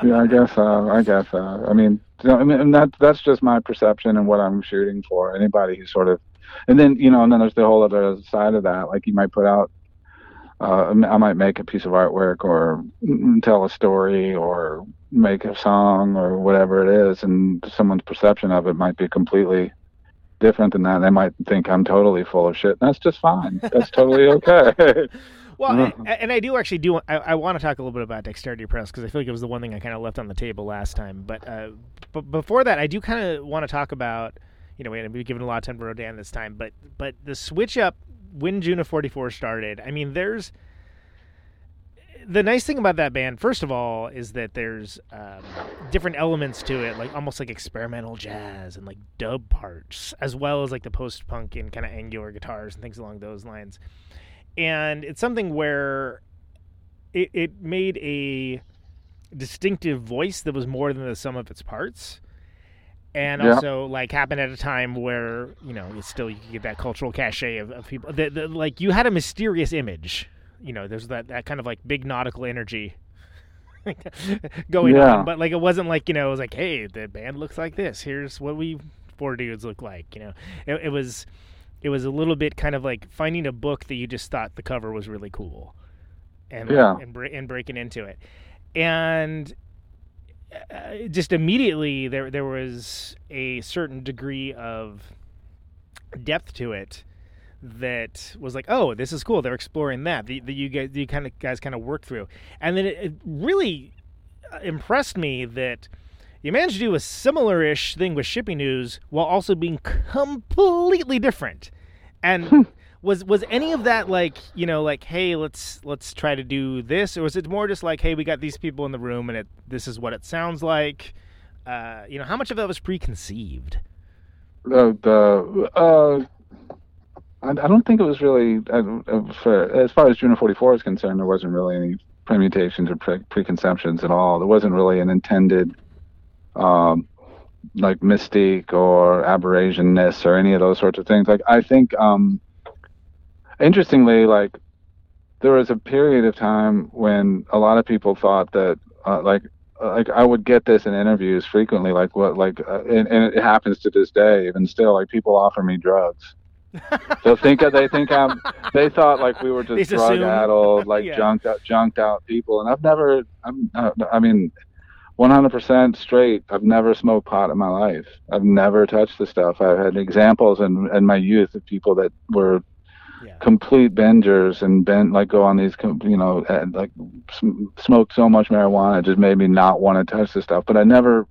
Yeah, I guess. I mean, that's just my perception and what I'm shooting for. Anybody who sort of, and then there's the whole other side of that. Like you might put out, I might make a piece of artwork or tell a story or make a song or whatever it is, and someone's perception of it might be completely different than that. They might think I'm totally full of shit. That's just fine. That's totally okay. Well, and I do actually do. I want to talk a little bit about Dexterity Press because I feel like it was the one thing I kind of left on the table last time. But before that, I do kind of want to talk about, you know, we've given a lot of time to Rodan this time, but the switch up when June of 44 started. I mean, there's the nice thing about that band, first of all, is that there's different elements to it, like almost like experimental jazz and like dub parts, as well as like the post-punk and kind of angular guitars and things along those lines. And it's something where it made a distinctive voice that was more than the sum of its parts. And also, like, happened at a time where, you know, it's still, you get that cultural cachet of people. Like, you had a mysterious image. You know, there's that kind of, like, big nautical energy going on. But, like, it wasn't like, you know, it was like, hey, the band looks like this. Here's what we four dudes look like, you know. It was a little bit kind of like finding a book that you just thought the cover was really cool. And, and breaking into it. And... just immediately there was a certain degree of depth to it that was like, oh, this is cool. They're exploring that. You guys kind of worked through. And then it really impressed me that you managed to do a similar-ish thing with Shipping News while also being completely different. And was any of that like, you know, like, hey, let's try to do this, or was it more just like, hey, we got these people in the room and this is what it sounds like? You know, how much of that was preconceived? I don't think it was really. As far as June of 44 is concerned, there wasn't really any permutations or preconceptions at all. There wasn't really an intended, like, mystique or aberrationness or any of those sorts of things. Like, I think. Interestingly, like, there was a period of time when a lot of people thought that, like I would get this in interviews frequently, and it happens to this day, even still, like, people offer me drugs. They thought like we were just drug-addled, like junked out people, and I mean, 100% straight. I've never smoked pot in my life. I've never touched the stuff. I've had examples in my youth of people that were. Yeah. Complete bingers and go on these, you know, like smoked so much marijuana it just made me not want to touch this stuff. But I never,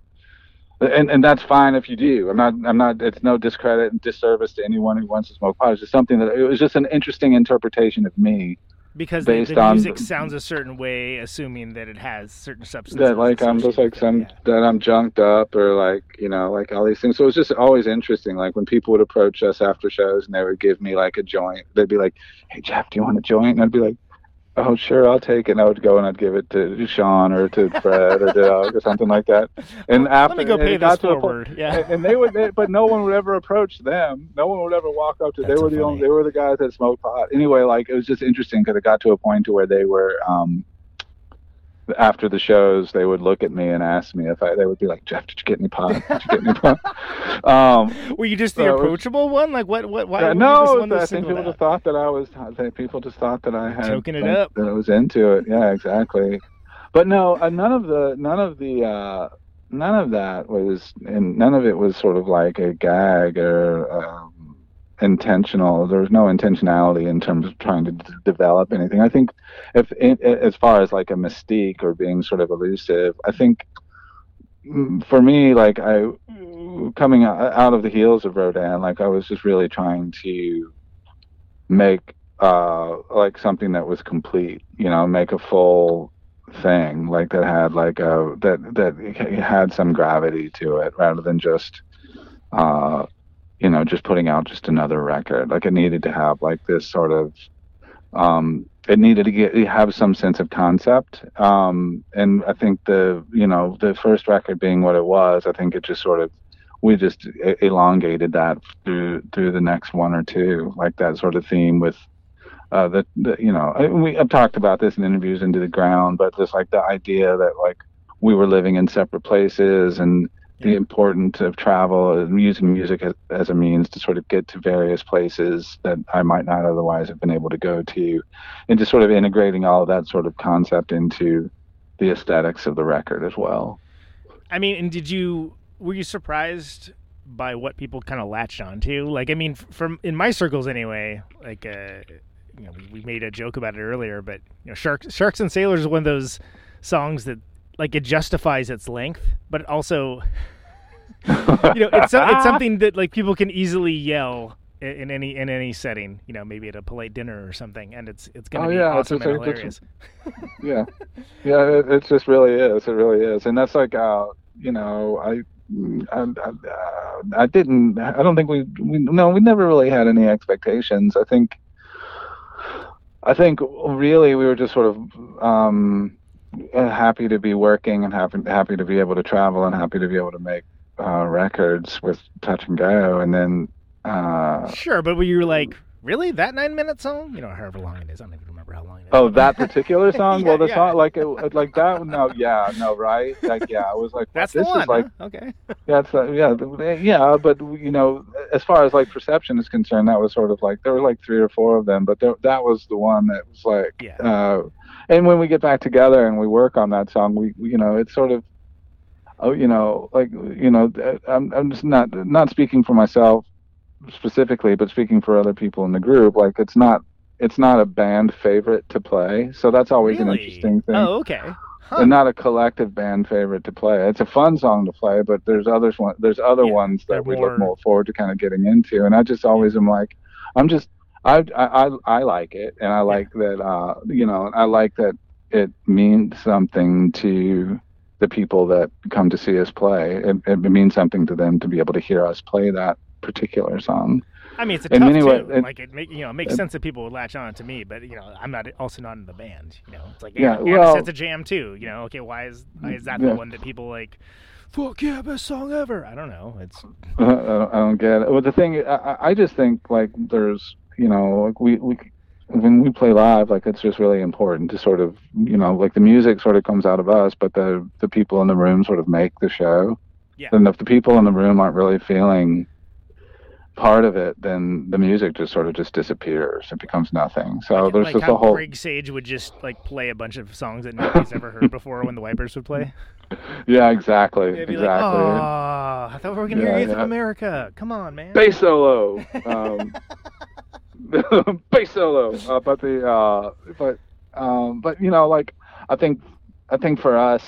and that's fine if you do. I'm not. It's no discredit and disservice to anyone who wants to smoke pot. It's just something that it was just an interesting interpretation of me. Because the music sounds a certain way, assuming that it has certain substances. That, like, I'm just like that I'm junked up, or like, you know, like all these things. So it was just always interesting. Like, when people would approach us after shows and they would give me like a joint, they'd be like, "Hey Jeff, do you want a joint?" And I'd be like, "Oh sure, I'll take it." And I would go and I'd give it to Sean or to Fred or to Doug or something like that. And after, let me go pay this forward. And they would, but no one would ever approach them. No one would ever walk up to. They were the guys that smoked pot. Anyway, like, it was just interesting because it got to a point to where they were, after the shows, they would look at me and ask me if they would be like, "Jeff, did you get any pot? Did you get any pot?" Were you just the approachable one? Like, what? Why? People just thought that I had choking it up. That I was into it. Yeah, exactly. But no, none of it was sort of like a gag or intentional. There was no intentionality in terms of trying to develop anything. I think as far as like a mystique or being sort of elusive, I think for me, like, I coming out of the heels of Rodan, like, I was just really trying to make like something that was complete, you know, make a full thing, like, that had like a that had some gravity to it, rather than just you know, just putting out just another record. Like, it needed to have like this sort of, it needed to have some sense of concept. And I think the first record being what it was, I think it just sort of, we just elongated that through the next one or two, like that sort of theme with I've talked about this in interviews into the ground, but just like the idea that like we were living in separate places and the importance of travel and using music as a means to sort of get to various places that I might not otherwise have been able to go to, and just sort of integrating all of that sort of concept into the aesthetics of the record as well. I mean, and were you surprised by what people kind of latched onto? Like, I mean, from in my circles anyway, like, you know, we made a joke about it earlier, but, you know, Sharks and Sailors is one of those songs that, like, it justifies its length, but it also, you know, it's something that like people can easily yell in any setting, you know, maybe at a polite dinner or something, and it's going to be awesome and hilarious. It just really is. It really is, and that's like, you know, I didn't. I don't think we never really had any expectations. I think really we were just sort of. happy to be working and happy to be able to travel and happy to be able to make records with Touch and Go. And then sure, but were you like, really, that 9-minute song? You know, however long it is, I don't even remember how long it is. Oh, that particular song? Yeah, well, the song like that. No, yeah, no, right? Like, yeah, I was like, that's this the one. Is like, huh? Okay. That's yeah. But you know, as far as like perception is concerned, that was sort of like there were like 3 or 4 of them, but that was the one that was like. Yeah. And when we get back together and we work on that song, we you know, it's sort of, oh, you know, like, you know, I'm just not speaking for myself specifically, but speaking for other people in the group, like it's not a band favorite to play, so that's always an interesting thing. Oh, okay. Huh. And not a collective band favorite to play. It's a fun song to play, but there's other ones that we look more forward to kind of getting into. And I just always am like, I like it, and I like that you know, I like that it means something to the people that come to see us play. It means something to them to be able to hear us play that particular song. I mean, it's a tough tune. Like, it makes sense that people would latch on to me, but you know, I'm also not in the band. You know, it's like it's a jam too. You know, okay, why is that the one that people like? Fuck yeah, best song ever. I don't know. It's I don't get it. Well, the thing I just think like there's, you know, like we when we play live, like it's just really important to sort of, you know, like the music sort of comes out of us, but the people in the room sort of make the show. Yeah. And if the people in the room aren't really feeling part of it, then the music just sort of just disappears. It becomes nothing. So like, there's like just a whole. Greg Sage would just like play a bunch of songs that nobody's ever heard before when the Wipers would play. Yeah, exactly. They'd be like, oh, I thought we were gonna hear Youth of America. Come on, man. Bass solo. Bass solo. But you know, like I think for us.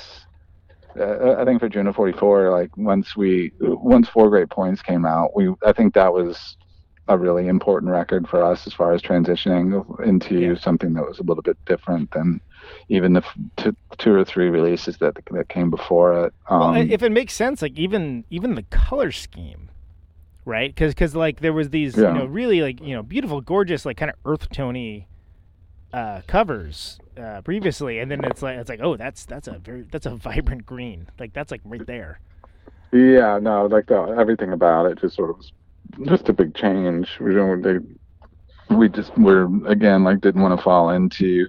I think for June of 44, like once Four Great Points came out, I think that was a really important record for us as far as transitioning into something that was a little bit different than even the 2 or 3 releases that came before it. Well, if it makes sense, like even the color scheme, right? Because like there was these you know, really like, you know, beautiful, gorgeous, like kind of earth tony covers previously, and then it's like oh, that's a vibrant green, like that's like right there. Yeah, no, like everything about it just sort of was just a big change. We don't we were again like didn't want to fall into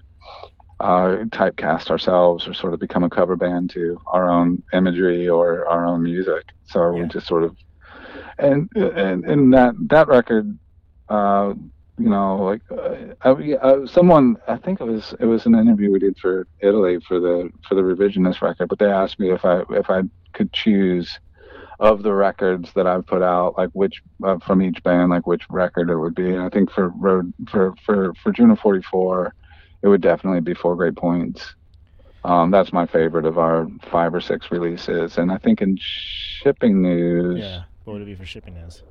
typecast ourselves or sort of become a cover band to our own imagery or our own music. So we just sort of and that record. You know, like someone, I think it was an interview we did for Italy for the Revisionist record, but they asked me if I could choose of the records that I've put out, like which from each band, like which record it would be. And I think for June of 44, it would definitely be Four Great Points. That's my favorite of our 5 or 6 releases. And I think in Shipping News, what would it be for Shipping News?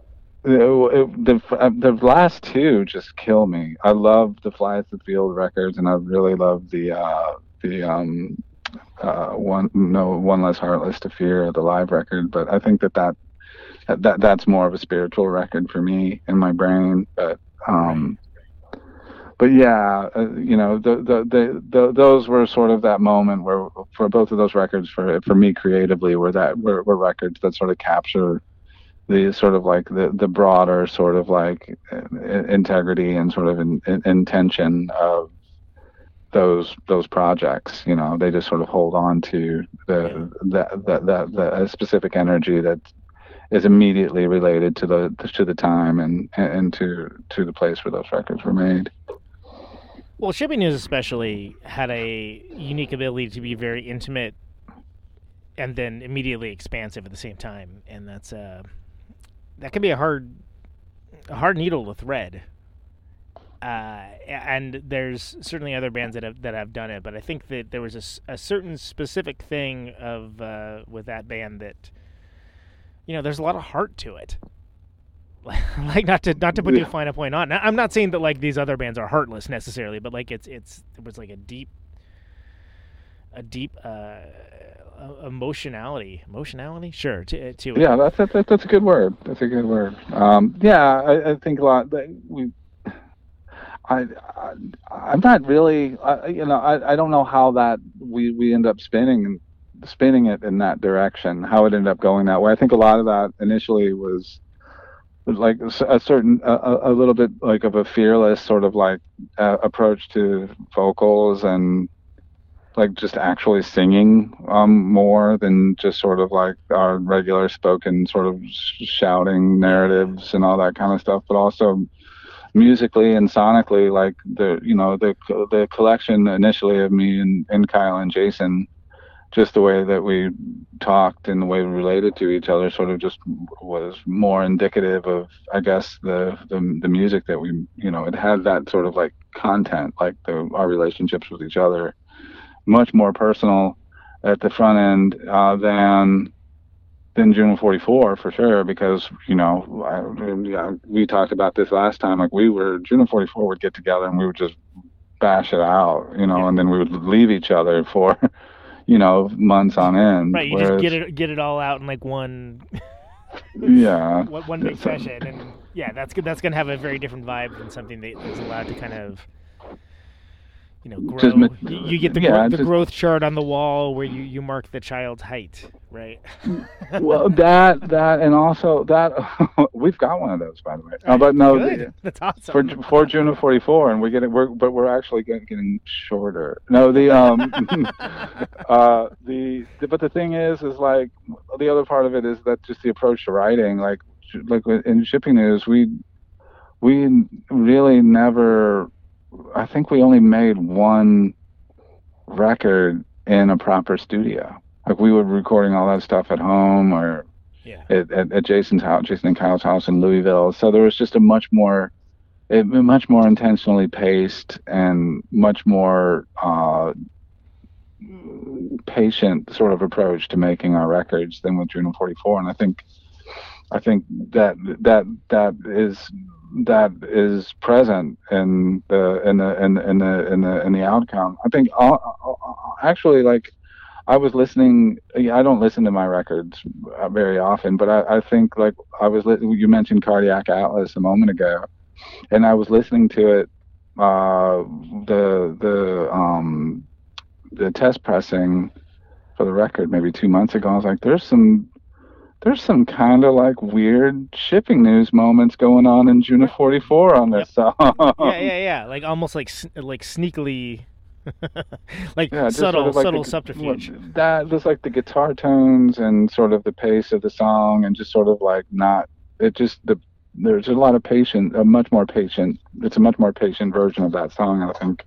The last 2 just kill me. I love the Fly to the Field records, and I really love One Less Heartless to Fear, the live record. But I think that's more of a spiritual record for me in my brain. But yeah, you know, the those were sort of that moment where for both of those records for me creatively were records that sort of capture the sort of like the broader sort of like integrity and sort of intention of those projects. You know, they just sort of hold on to the specific energy that is immediately related to the time and to the place where those records were made. Well, Shipping News especially had a unique ability to be very intimate and then immediately expansive at the same time, and that's that can be a hard needle to thread. And there's certainly other bands that have done it, but I think that there was a certain specific thing of with that band that, you know, there's a lot of heart to it. Like not to put too fine a point on. Now, I'm not saying that like these other bands are heartless necessarily, but like it was like a deep emotionality sure to it. Yeah, that's a good word. I think a lot. That we I'm not really, I don't know how that we end up spinning it in that direction, how it ended up going that way. I think a lot of that initially was like a certain, a little bit like of a fearless sort of like approach to vocals and like just actually singing more than just sort of like our regular spoken sort of shouting narratives and all that kind of stuff, but also musically and sonically, like the collection initially of me and Kyle and Jason, just the way that we talked and the way we related to each other sort of just was more indicative of, I guess, the music that we, it had that sort of like content, like our relationships with each other, much more personal at the front end than June of 44 for sure, because we talked about this last time, like June of 44 would get together and we would just bash it out, and then we would leave each other for months on end. Right, you just get it all out in like one yeah one big session, and yeah, that's good. That's gonna have a very different vibe than something that is allowed to kind of grow. You get the growth chart on the wall where you mark the child's height, right? Well, that and also that we've got one of those, by the way. Oh, but no, that's awesome. For June of 44, and we get it. We're actually getting shorter. No, but the thing is like the other part of it is that just the approach to writing, like in Shipping News, we really never. I think we only made one record in a proper studio. Like we were recording all that stuff at home or at Jason's house, Jason and Kyle's house in Louisville. So there was just a much more intentionally paced and much more patient sort of approach to making our records than with June of 44. And I think that is present in the outcome. I think actually, like I was listening. I don't listen to my records very often, but I think like I was. You mentioned Cardiac Atlas a moment ago, and I was listening to it. The test pressing for the record maybe 2 months ago. I was like, there's some kind of like weird Shipping News moments going on in June of 44 on this song. Yeah. Like almost like sneakily, like subtle subterfuge. That was like the guitar tones and sort of the pace of the song and just sort of like not. It just there's a much more patient. It's a much more patient version of that song. I think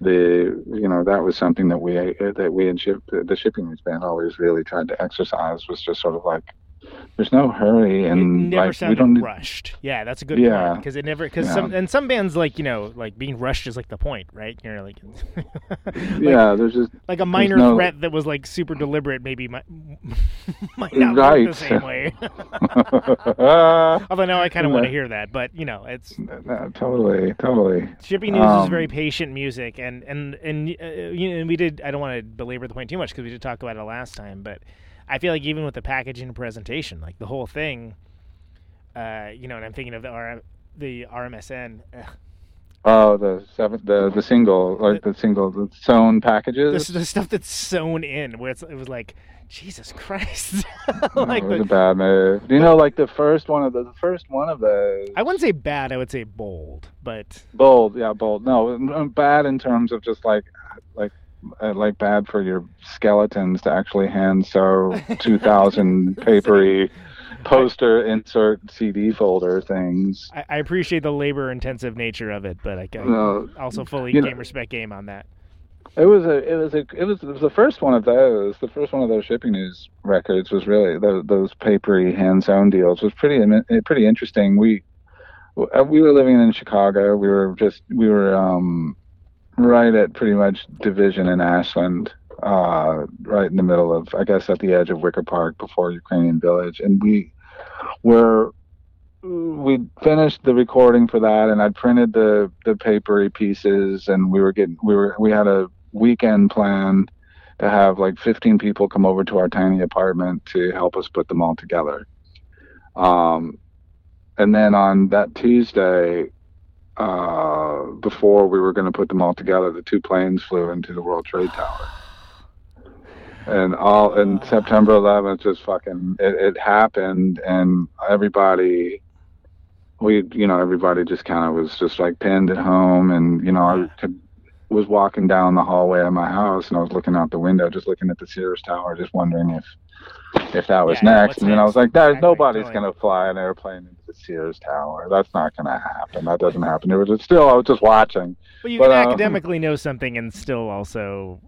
that was something that we and the Shipping News band always really tried to exercise, was just sort of like there's no hurry and it never like we don't rushed. Yeah, that's a good point, because it never some bands like being rushed is like the point, right? You're like, there's just like a minor threat that was like super deliberate, maybe might not work the same way. Although now I kind of want to hear that, but it's totally. Shipping News is very patient music, and we did. I don't want to belabor the point too much because we did talk about it last time, but I feel like even with the packaging and presentation, like the whole thing, and I'm thinking of the RMSN. Oh, the single, like the single, the sewn packages. This is the stuff that's sewn in, where it was like, Jesus Christ. Like, it was a bad move. The first one of those. I wouldn't say bad, I would say bold, but. Bold, yeah, bold. No, bad in terms of just like bad for your skeletons to actually hand sew 2,000 papery poster insert CD folder things. I appreciate the labor intensive nature of it, but I can also fully respect game on that. It was the first one of those. The first one of those Shipping News records was really those papery hand sewn deals was pretty interesting. We were living in Chicago. We were right at pretty much Division in Ashland, right in the middle of, I guess, at the edge of Wicker Park before Ukrainian Village. And we finished the recording for that, and I'd printed the papery pieces, and we had a weekend plan to have like 15 people come over to our tiny apartment to help us put them all together. And then on that Tuesday, before we were going to put them all together, the two planes flew into the World Trade Tower. And September 11th just fucking, it happened, and everybody, everybody just kind of was just like pinned at home, and, I was walking down the hallway of my house, and I was looking out the window, just looking at the Sears Tower, just wondering if that was next. And then I was like, nobody's going to fly an airplane into the Sears Tower. That's not going to happen. That doesn't happen. It was just, still, I was just watching. Well, you can academically know something and still also,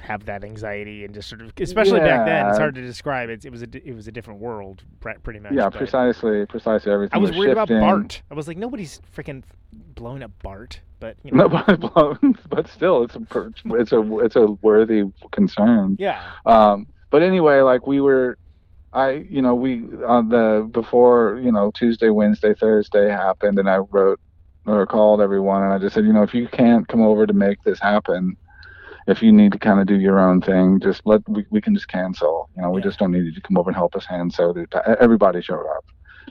have that anxiety and just sort of, especially back then, it's hard to describe. It was a different world, pretty much. Yeah, precisely everything. I was worried shifting. About BART. I was like, nobody's freaking blowing up BART, but but still, it's a worthy concern. Yeah. But anyway, like Tuesday, Wednesday, Thursday happened, and I wrote or called everyone, and I just said, if you can't come over to make this happen, if you need to kind of do your own thing, just we can just cancel. We just don't need you to come over and help us hand sew. Everybody showed up.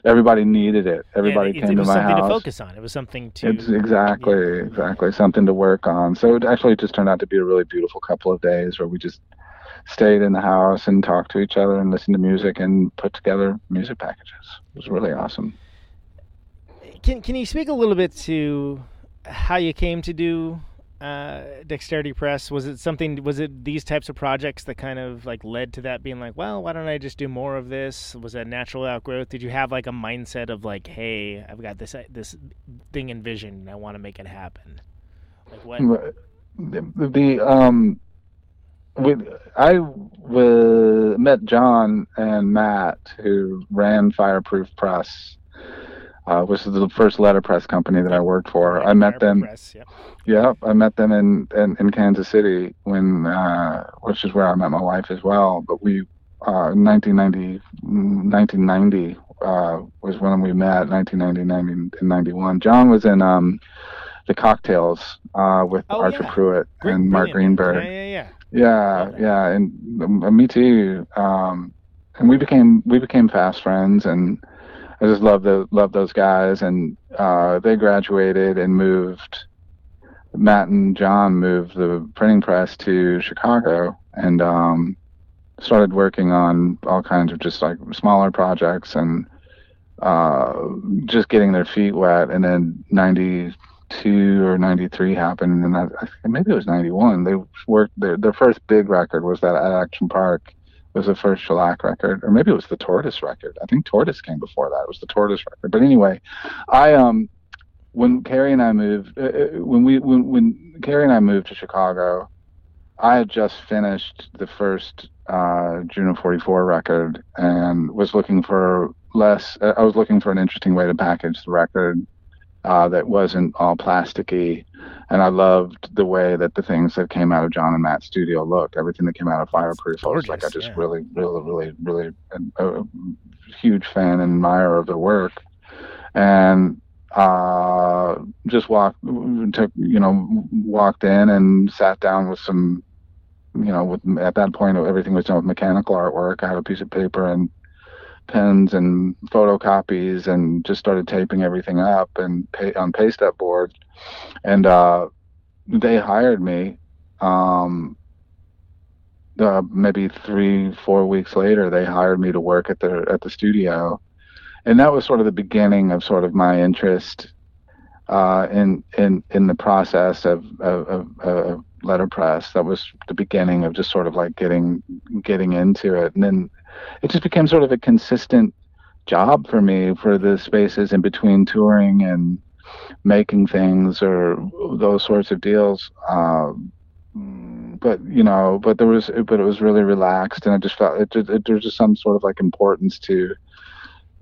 Everybody needed it. Everybody came to my house. It was something to focus on. It was something to... Exactly. Something to work on. So it actually just turned out to be a really beautiful couple of days where we just stayed in the house and talked to each other and listened to music and put together music packages. It was really awesome. Can you speak a little bit to how you came to do... Dexterity Press? Was it these types of projects that kind of like led to that being like, well, why don't I just do more of this? Was that natural outgrowth? Did you have like a mindset of like, hey, I've got this thing envisioned and I want to make it happen? Like what? I met John and Matt, who ran Fireproof Press, which is the first letterpress company that I worked for. Right, I met them. Press, yep. Yeah, I met them in Kansas City when, which is where I met my wife as well. But we, 1990 was when we met. 1990 and 91. John was in the Cocktails with Archer Pruitt and Mark Greenberg. Yeah. And me too. And we became fast friends, and I just love those guys, and they graduated and moved. Matt and John moved the printing press to Chicago and started working on all kinds of just like smaller projects and just getting their feet wet. And then 92 or 93 happened, and maybe it was 91. They worked their first big record was that at Action Park. Was the first Shellac record, or maybe it was the Tortoise record. I think Tortoise came before that. It was the Tortoise record. But anyway, I when Carrie and I moved when Carrie and I moved to Chicago, I had just finished the first June of 44 record and was looking for less. I was looking for an interesting way to package the record that wasn't all plasticky, and I loved the way that the things that came out of John and Matt's studio looked. Everything that came out of Fireproof, gorgeous, I was like, I just really a huge fan and admirer of the work, and just walked in and sat down with some, at that point everything was done with mechanical artwork. I had a piece of paper and pens and photocopies and just started taping everything up and on paste up board, and they hired me maybe 3-4 weeks later. They hired me to work at the studio, and that was sort of the beginning of sort of my interest in the process of letterpress. That was the beginning of just sort of like getting into it, and then it just became sort of a consistent job for me for the spaces in between touring and making things or those sorts of deals. But it was really relaxed, and I just felt there's just some sort of like importance to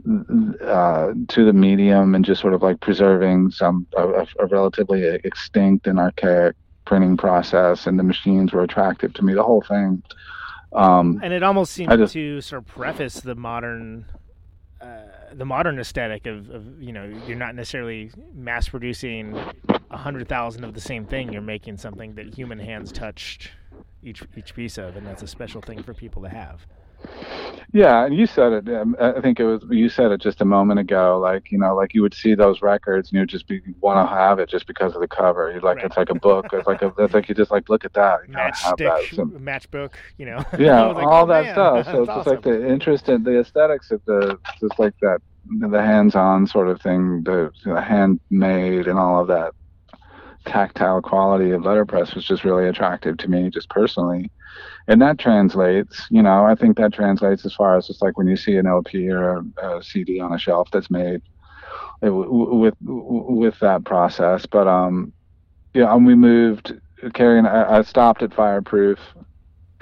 the medium and just sort of like preserving a relatively extinct and archaic printing process, and the machines were attractive to me, the whole thing. And it almost seemed to sort of preface the modern aesthetic of you're not necessarily mass producing 100,000 of the same thing. You're making something that human hands touched each piece of, and that's a special thing for people to have. Yeah, and you said it. I think it was you said it just a moment ago. Like, you know, like you would see those records and you'd just be want to have it just because of the cover. You'd like right. It's like a book. It's like a it's like you just like look at that. You matchbook. You know. Yeah, like, all that stuff. So it's awesome. Just like the interest in the aesthetics of the just like that the hands-on sort of thing, the handmade and all of that tactile quality of letterpress was just really attractive to me, just personally. And that translates, you know, I think that translates as far as just like when you see an LP or a CD on a shelf that's made with that process. But, yeah, and we moved, Carrie and I stopped at Fireproof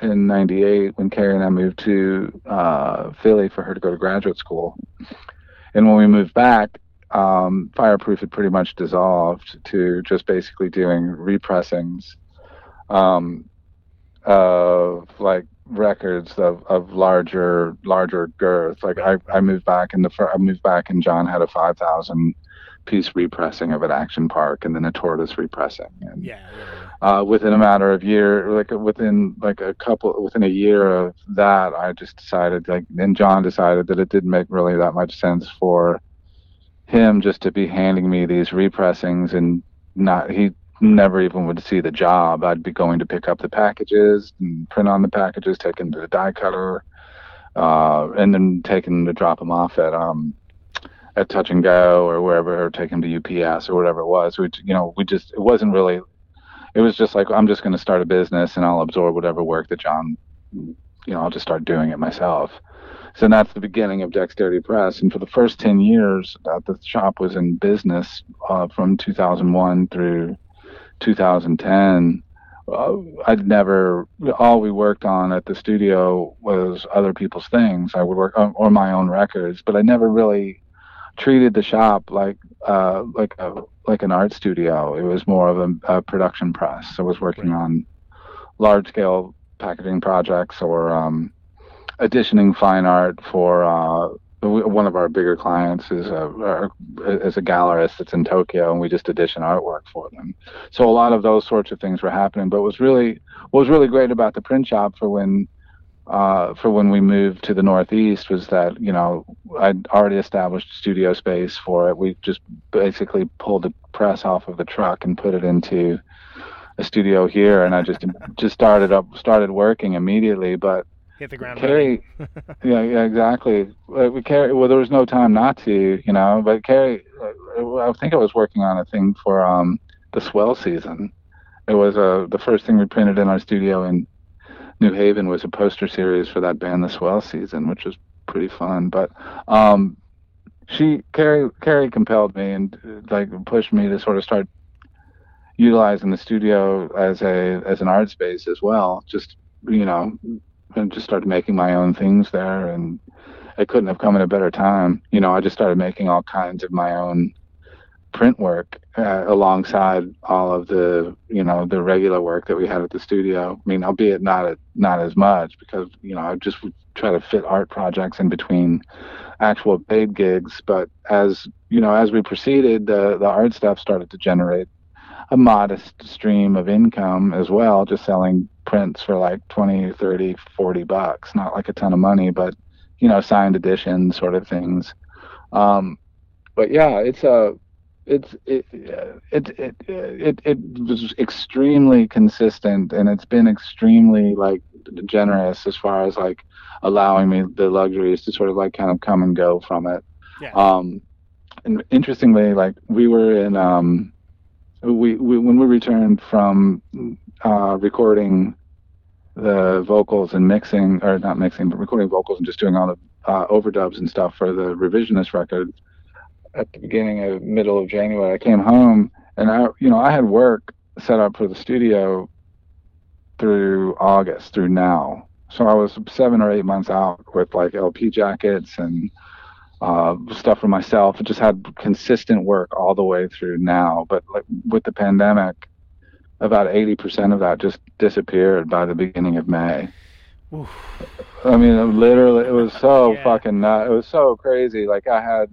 in 98 when Carrie and I moved to Philly for her to go to graduate school. And when we moved back, Fireproof had pretty much dissolved to just basically doing repressings. Of like records of larger girth. Like I moved back in and John had a 5,000 piece repressing of an Action Park and then a Tortoise repressing. And, within a matter of year, within a year of that, I just decided and John decided that it didn't make really that much sense for him just to be handing me these repressings and he never even would see the job. I'd be going to pick up the packages and print on the packages, take them to the die cutter, and then take them to drop them off at Touch and Go or wherever, or take them to UPS or whatever it was. It wasn't really, it was just like, I'm just going to start a business and I'll absorb whatever work that John, I'll just start doing it myself. So that's the beginning of Dexterity Press. And for the first 10 years that the shop was in business, from 2001 through 2010, all we worked on at the studio was other people's things. I would work on, or my own records, but I never really treated the shop like an art studio. It was more of a production press. I was working on large scale packaging projects or editioning fine art for one of our bigger clients is a gallerist that's in Tokyo, and we just edition artwork for them. So a lot of those sorts of things were happening. But what was really great about the print shop for when we moved to the Northeast was that, I'd already established studio space for it. We just basically pulled the press off of the truck and put it into a studio here, and I just started working immediately. But hit the ground running. yeah, exactly. There was no time not to, But Carrie, I think I was working on a thing for The Swell Season. It was the first thing we printed in our studio in New Haven was a poster series for that band, The Swell Season, which was pretty fun. But Carrie compelled me and pushed me to sort of start utilizing the studio as an art space as well. Just and just started making my own things there, and I couldn't have come at a better time. I just started making all kinds of my own print work alongside all of the the regular work that we had at the studio. I mean, albeit not as much, because I just would try to fit art projects in between actual paid gigs. But as as we proceeded, the art stuff started to generate a modest stream of income as well, just selling prints for like 20, 30, 40 bucks, not like a ton of money, but, signed edition sort of things. But yeah, it was extremely consistent, and it's been extremely generous as far as allowing me the luxuries to sort of kind of come and go from it. Yeah. And interestingly, we were in, we when we returned from recording the vocals and recording vocals and just doing all the overdubs and stuff for the Revisionist record at the middle of January, I came home and I had work set up for the studio through August through now. So I was 7 or 8 months out with LP jackets and stuff for myself. I just had consistent work all the way through now. But with the pandemic, about 80% of that just disappeared by the beginning of May. Oof. I mean, literally, it was so fucking nuts. It was so crazy. I had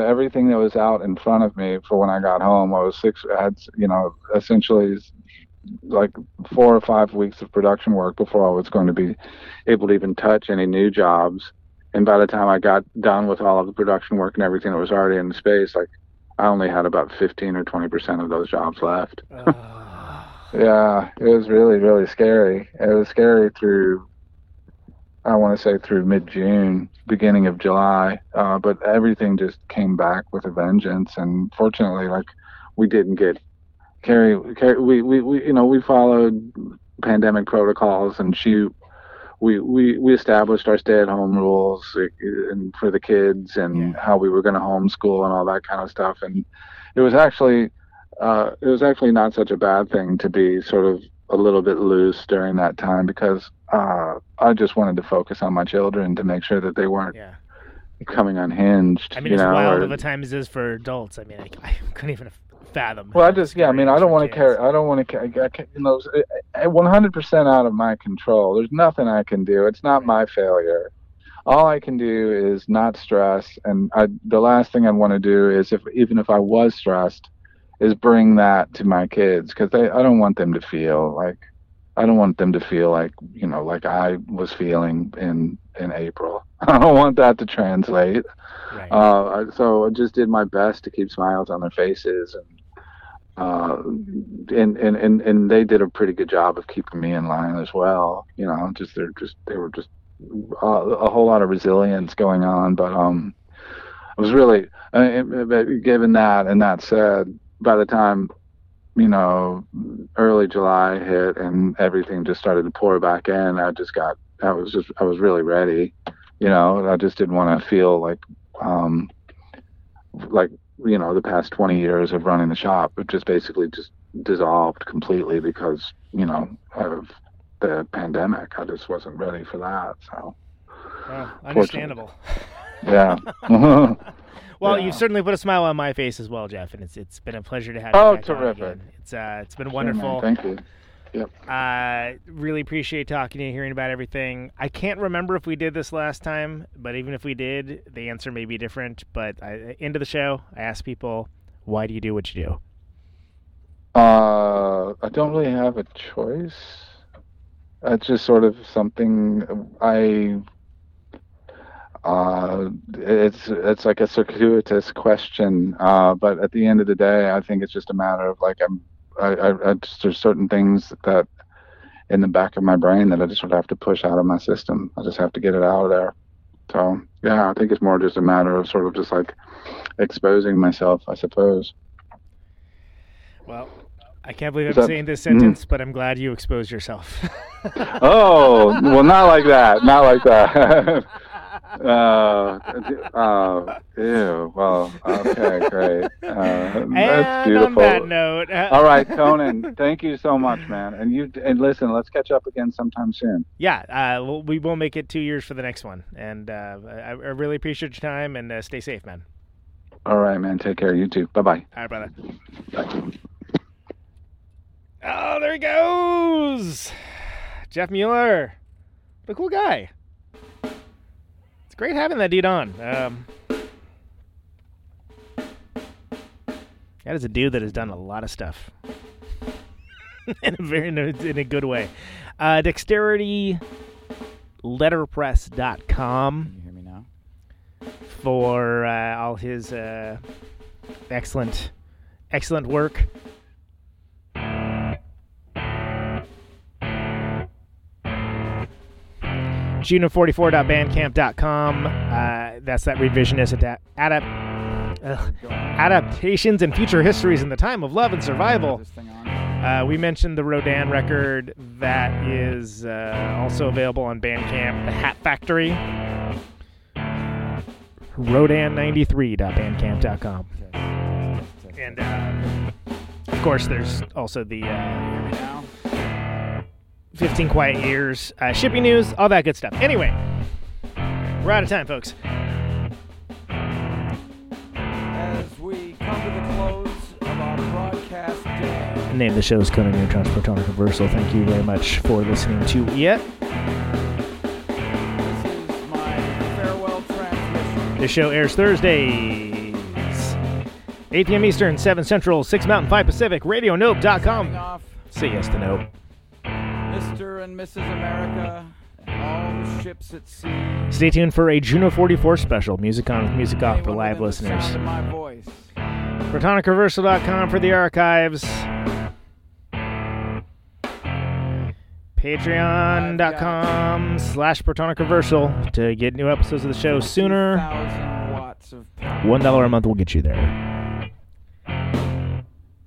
everything that was out in front of me for when I got home. I had essentially like 4 or 5 weeks of production work before I was going to be able to even touch any new jobs. And by the time I got done with all of the production work and everything that was already in the space, like I only had about 15 or 20% of those jobs left. Yeah, it was really, really scary. It was scary through, I want to say through mid-June, beginning of July, but everything just came back with a vengeance. And fortunately, like we didn't get we followed pandemic protocols, and we established our stay-at-home rules and for the kids, and how we were going to homeschool and all that kind of stuff. And it was actually not such a bad thing to be sort of a little bit loose during that time, because I just wanted to focus on my children to make sure that they weren't coming unhinged. I mean, as wild of a time as it is for adults, I mean, I couldn't even fathom. Well, I just, I mean, I don't want to care. I don't want to care. You know, 100% out of my control. There's nothing I can do. It's not my failure. All I can do is not stress. And the last thing I want to do is, even if I was stressed, is bring that to my kids, because I don't want them to feel like, like I was feeling in April. I don't want that to translate. Right. So I just did my best to keep smiles on their faces, and they did a pretty good job of keeping me in line as well. You know, they were a whole lot of resilience going on. But I was really, given that, and that said, by the time, you know, early July hit and everything just started to pour back in, I was really ready, you know. I just didn't want to feel like, you know, the past 20 years of running the shop, it just basically just dissolved completely because, you know, of the pandemic. I just wasn't ready for that. So understandable. Yeah. Well, you've certainly put a smile on my face as well, Jeff, and it's been a pleasure to have you back. Oh, terrific. On again. It's been wonderful. Thank you. Yep. Really appreciate talking to you, hearing about everything. I can't remember if we did this last time, but even if we did, the answer may be different. But end of the show, I ask people, why do you do what you do? I don't really have a choice. It's just sort of something it's like a circuitous question, but at the end of the day, I think it's just a matter of like there's certain things that in the back of my brain that I just would have to push out of my system. I just have to get it out of there. So yeah, I think it's more just a matter of sort of just like exposing myself, I suppose. Well, I can't believe I'm saying this sentence, but I'm glad you exposed yourself. Oh, well, not like that. Ew. Well, okay, great. And that's beautiful. On that note, all right, Conan, thank you so much, man. And listen, let's catch up again sometime soon. Yeah, we will make it 2 years for the next one. And I really appreciate your time, and stay safe, man. All right, man. Take care. You too. Bye-bye. All right, brother. Bye. Oh, there he goes, Jeff Mueller, the cool guy. Great having that dude on. That is a dude that has done a lot of stuff in a good way. DexterityLetterpress.com. Can you hear me now? For all his excellent work. June of 44.bandcamp.com. That's that revisionist adaptations and future histories in the time of love and survival. We mentioned the Rodan record that is also available on Bandcamp. The Hat Factory. Rodan93.bandcamp.com. And of course, there's also the 15 Quiet Years, Shipping News, all that good stuff. Anyway, we're out of time, folks. As we come to the close of our broadcast day. The name of the show is Conan Neutron's Protonic Reversal. Thank you very much for listening to it. This is my farewell transmission. This show airs Thursdays, 8 p.m. Eastern, 7 Central, 6 Mountain, 5 Pacific, RadioNope.com. Say yes to no. Mr. and Mrs. America and all the ships at sea. Stay tuned for a June of 44 special. Music on with music off for live listeners. ProtonicReversal.com for the archives. Patreon.com/ProtonicReversal to get new episodes of the show sooner. $1 a month will get you there.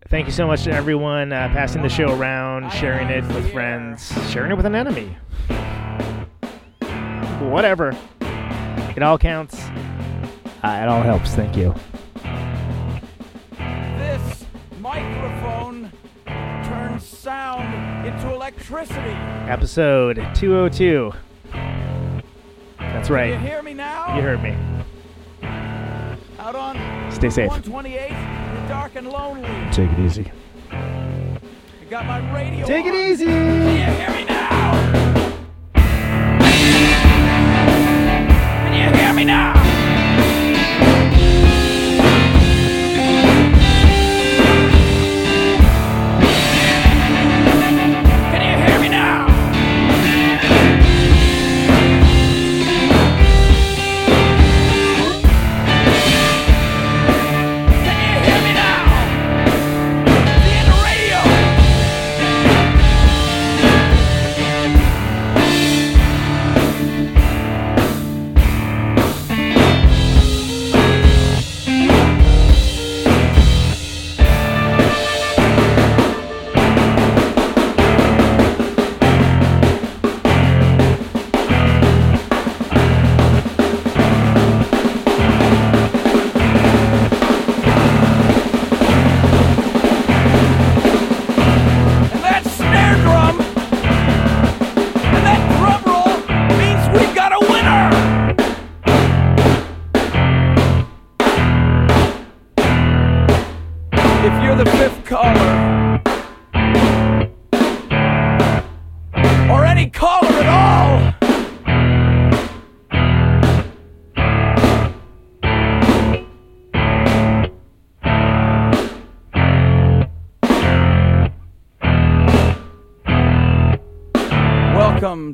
Thank you so much to everyone passing the show around, sharing it with friends, sharing it with an enemy. Whatever. It all counts. It all helps. Thank you. This microphone turns sound into electricity. Episode 202. That's right. You hear me now? You heard me. Out on Stay safe. 128, dark and lonely. Take it easy. I got my radio Take on. It easy. Can you hear me now? Can you hear me now? Welcome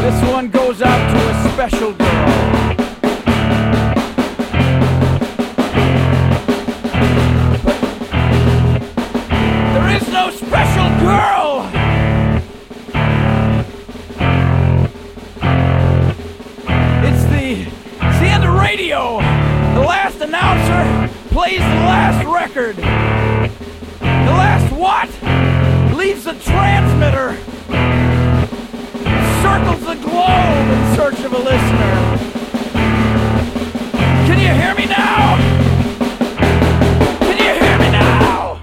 This one goes out to a special girl. But there is no special girl! It's the end of radio. The last announcer plays the last record. The last what? Leaves the transmitter. Circles the globe in search of a listener. Can you hear me now? Can you hear me now?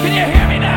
Can you hear me now?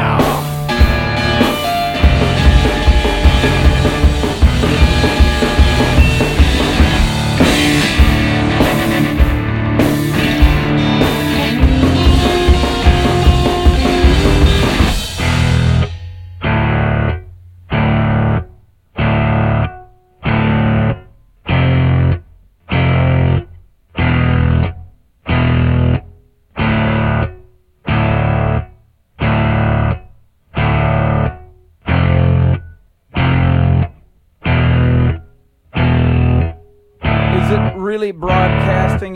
Really broadcasting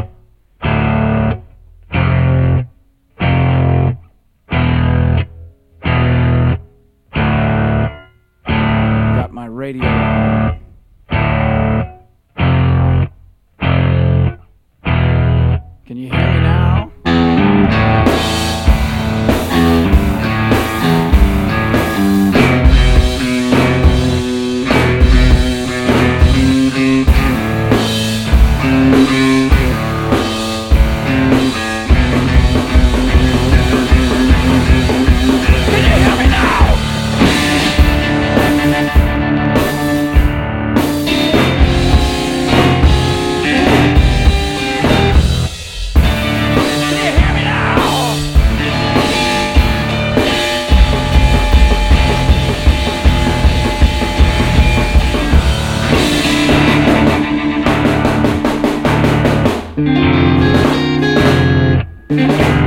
radio. Can you hear me now? Yeah.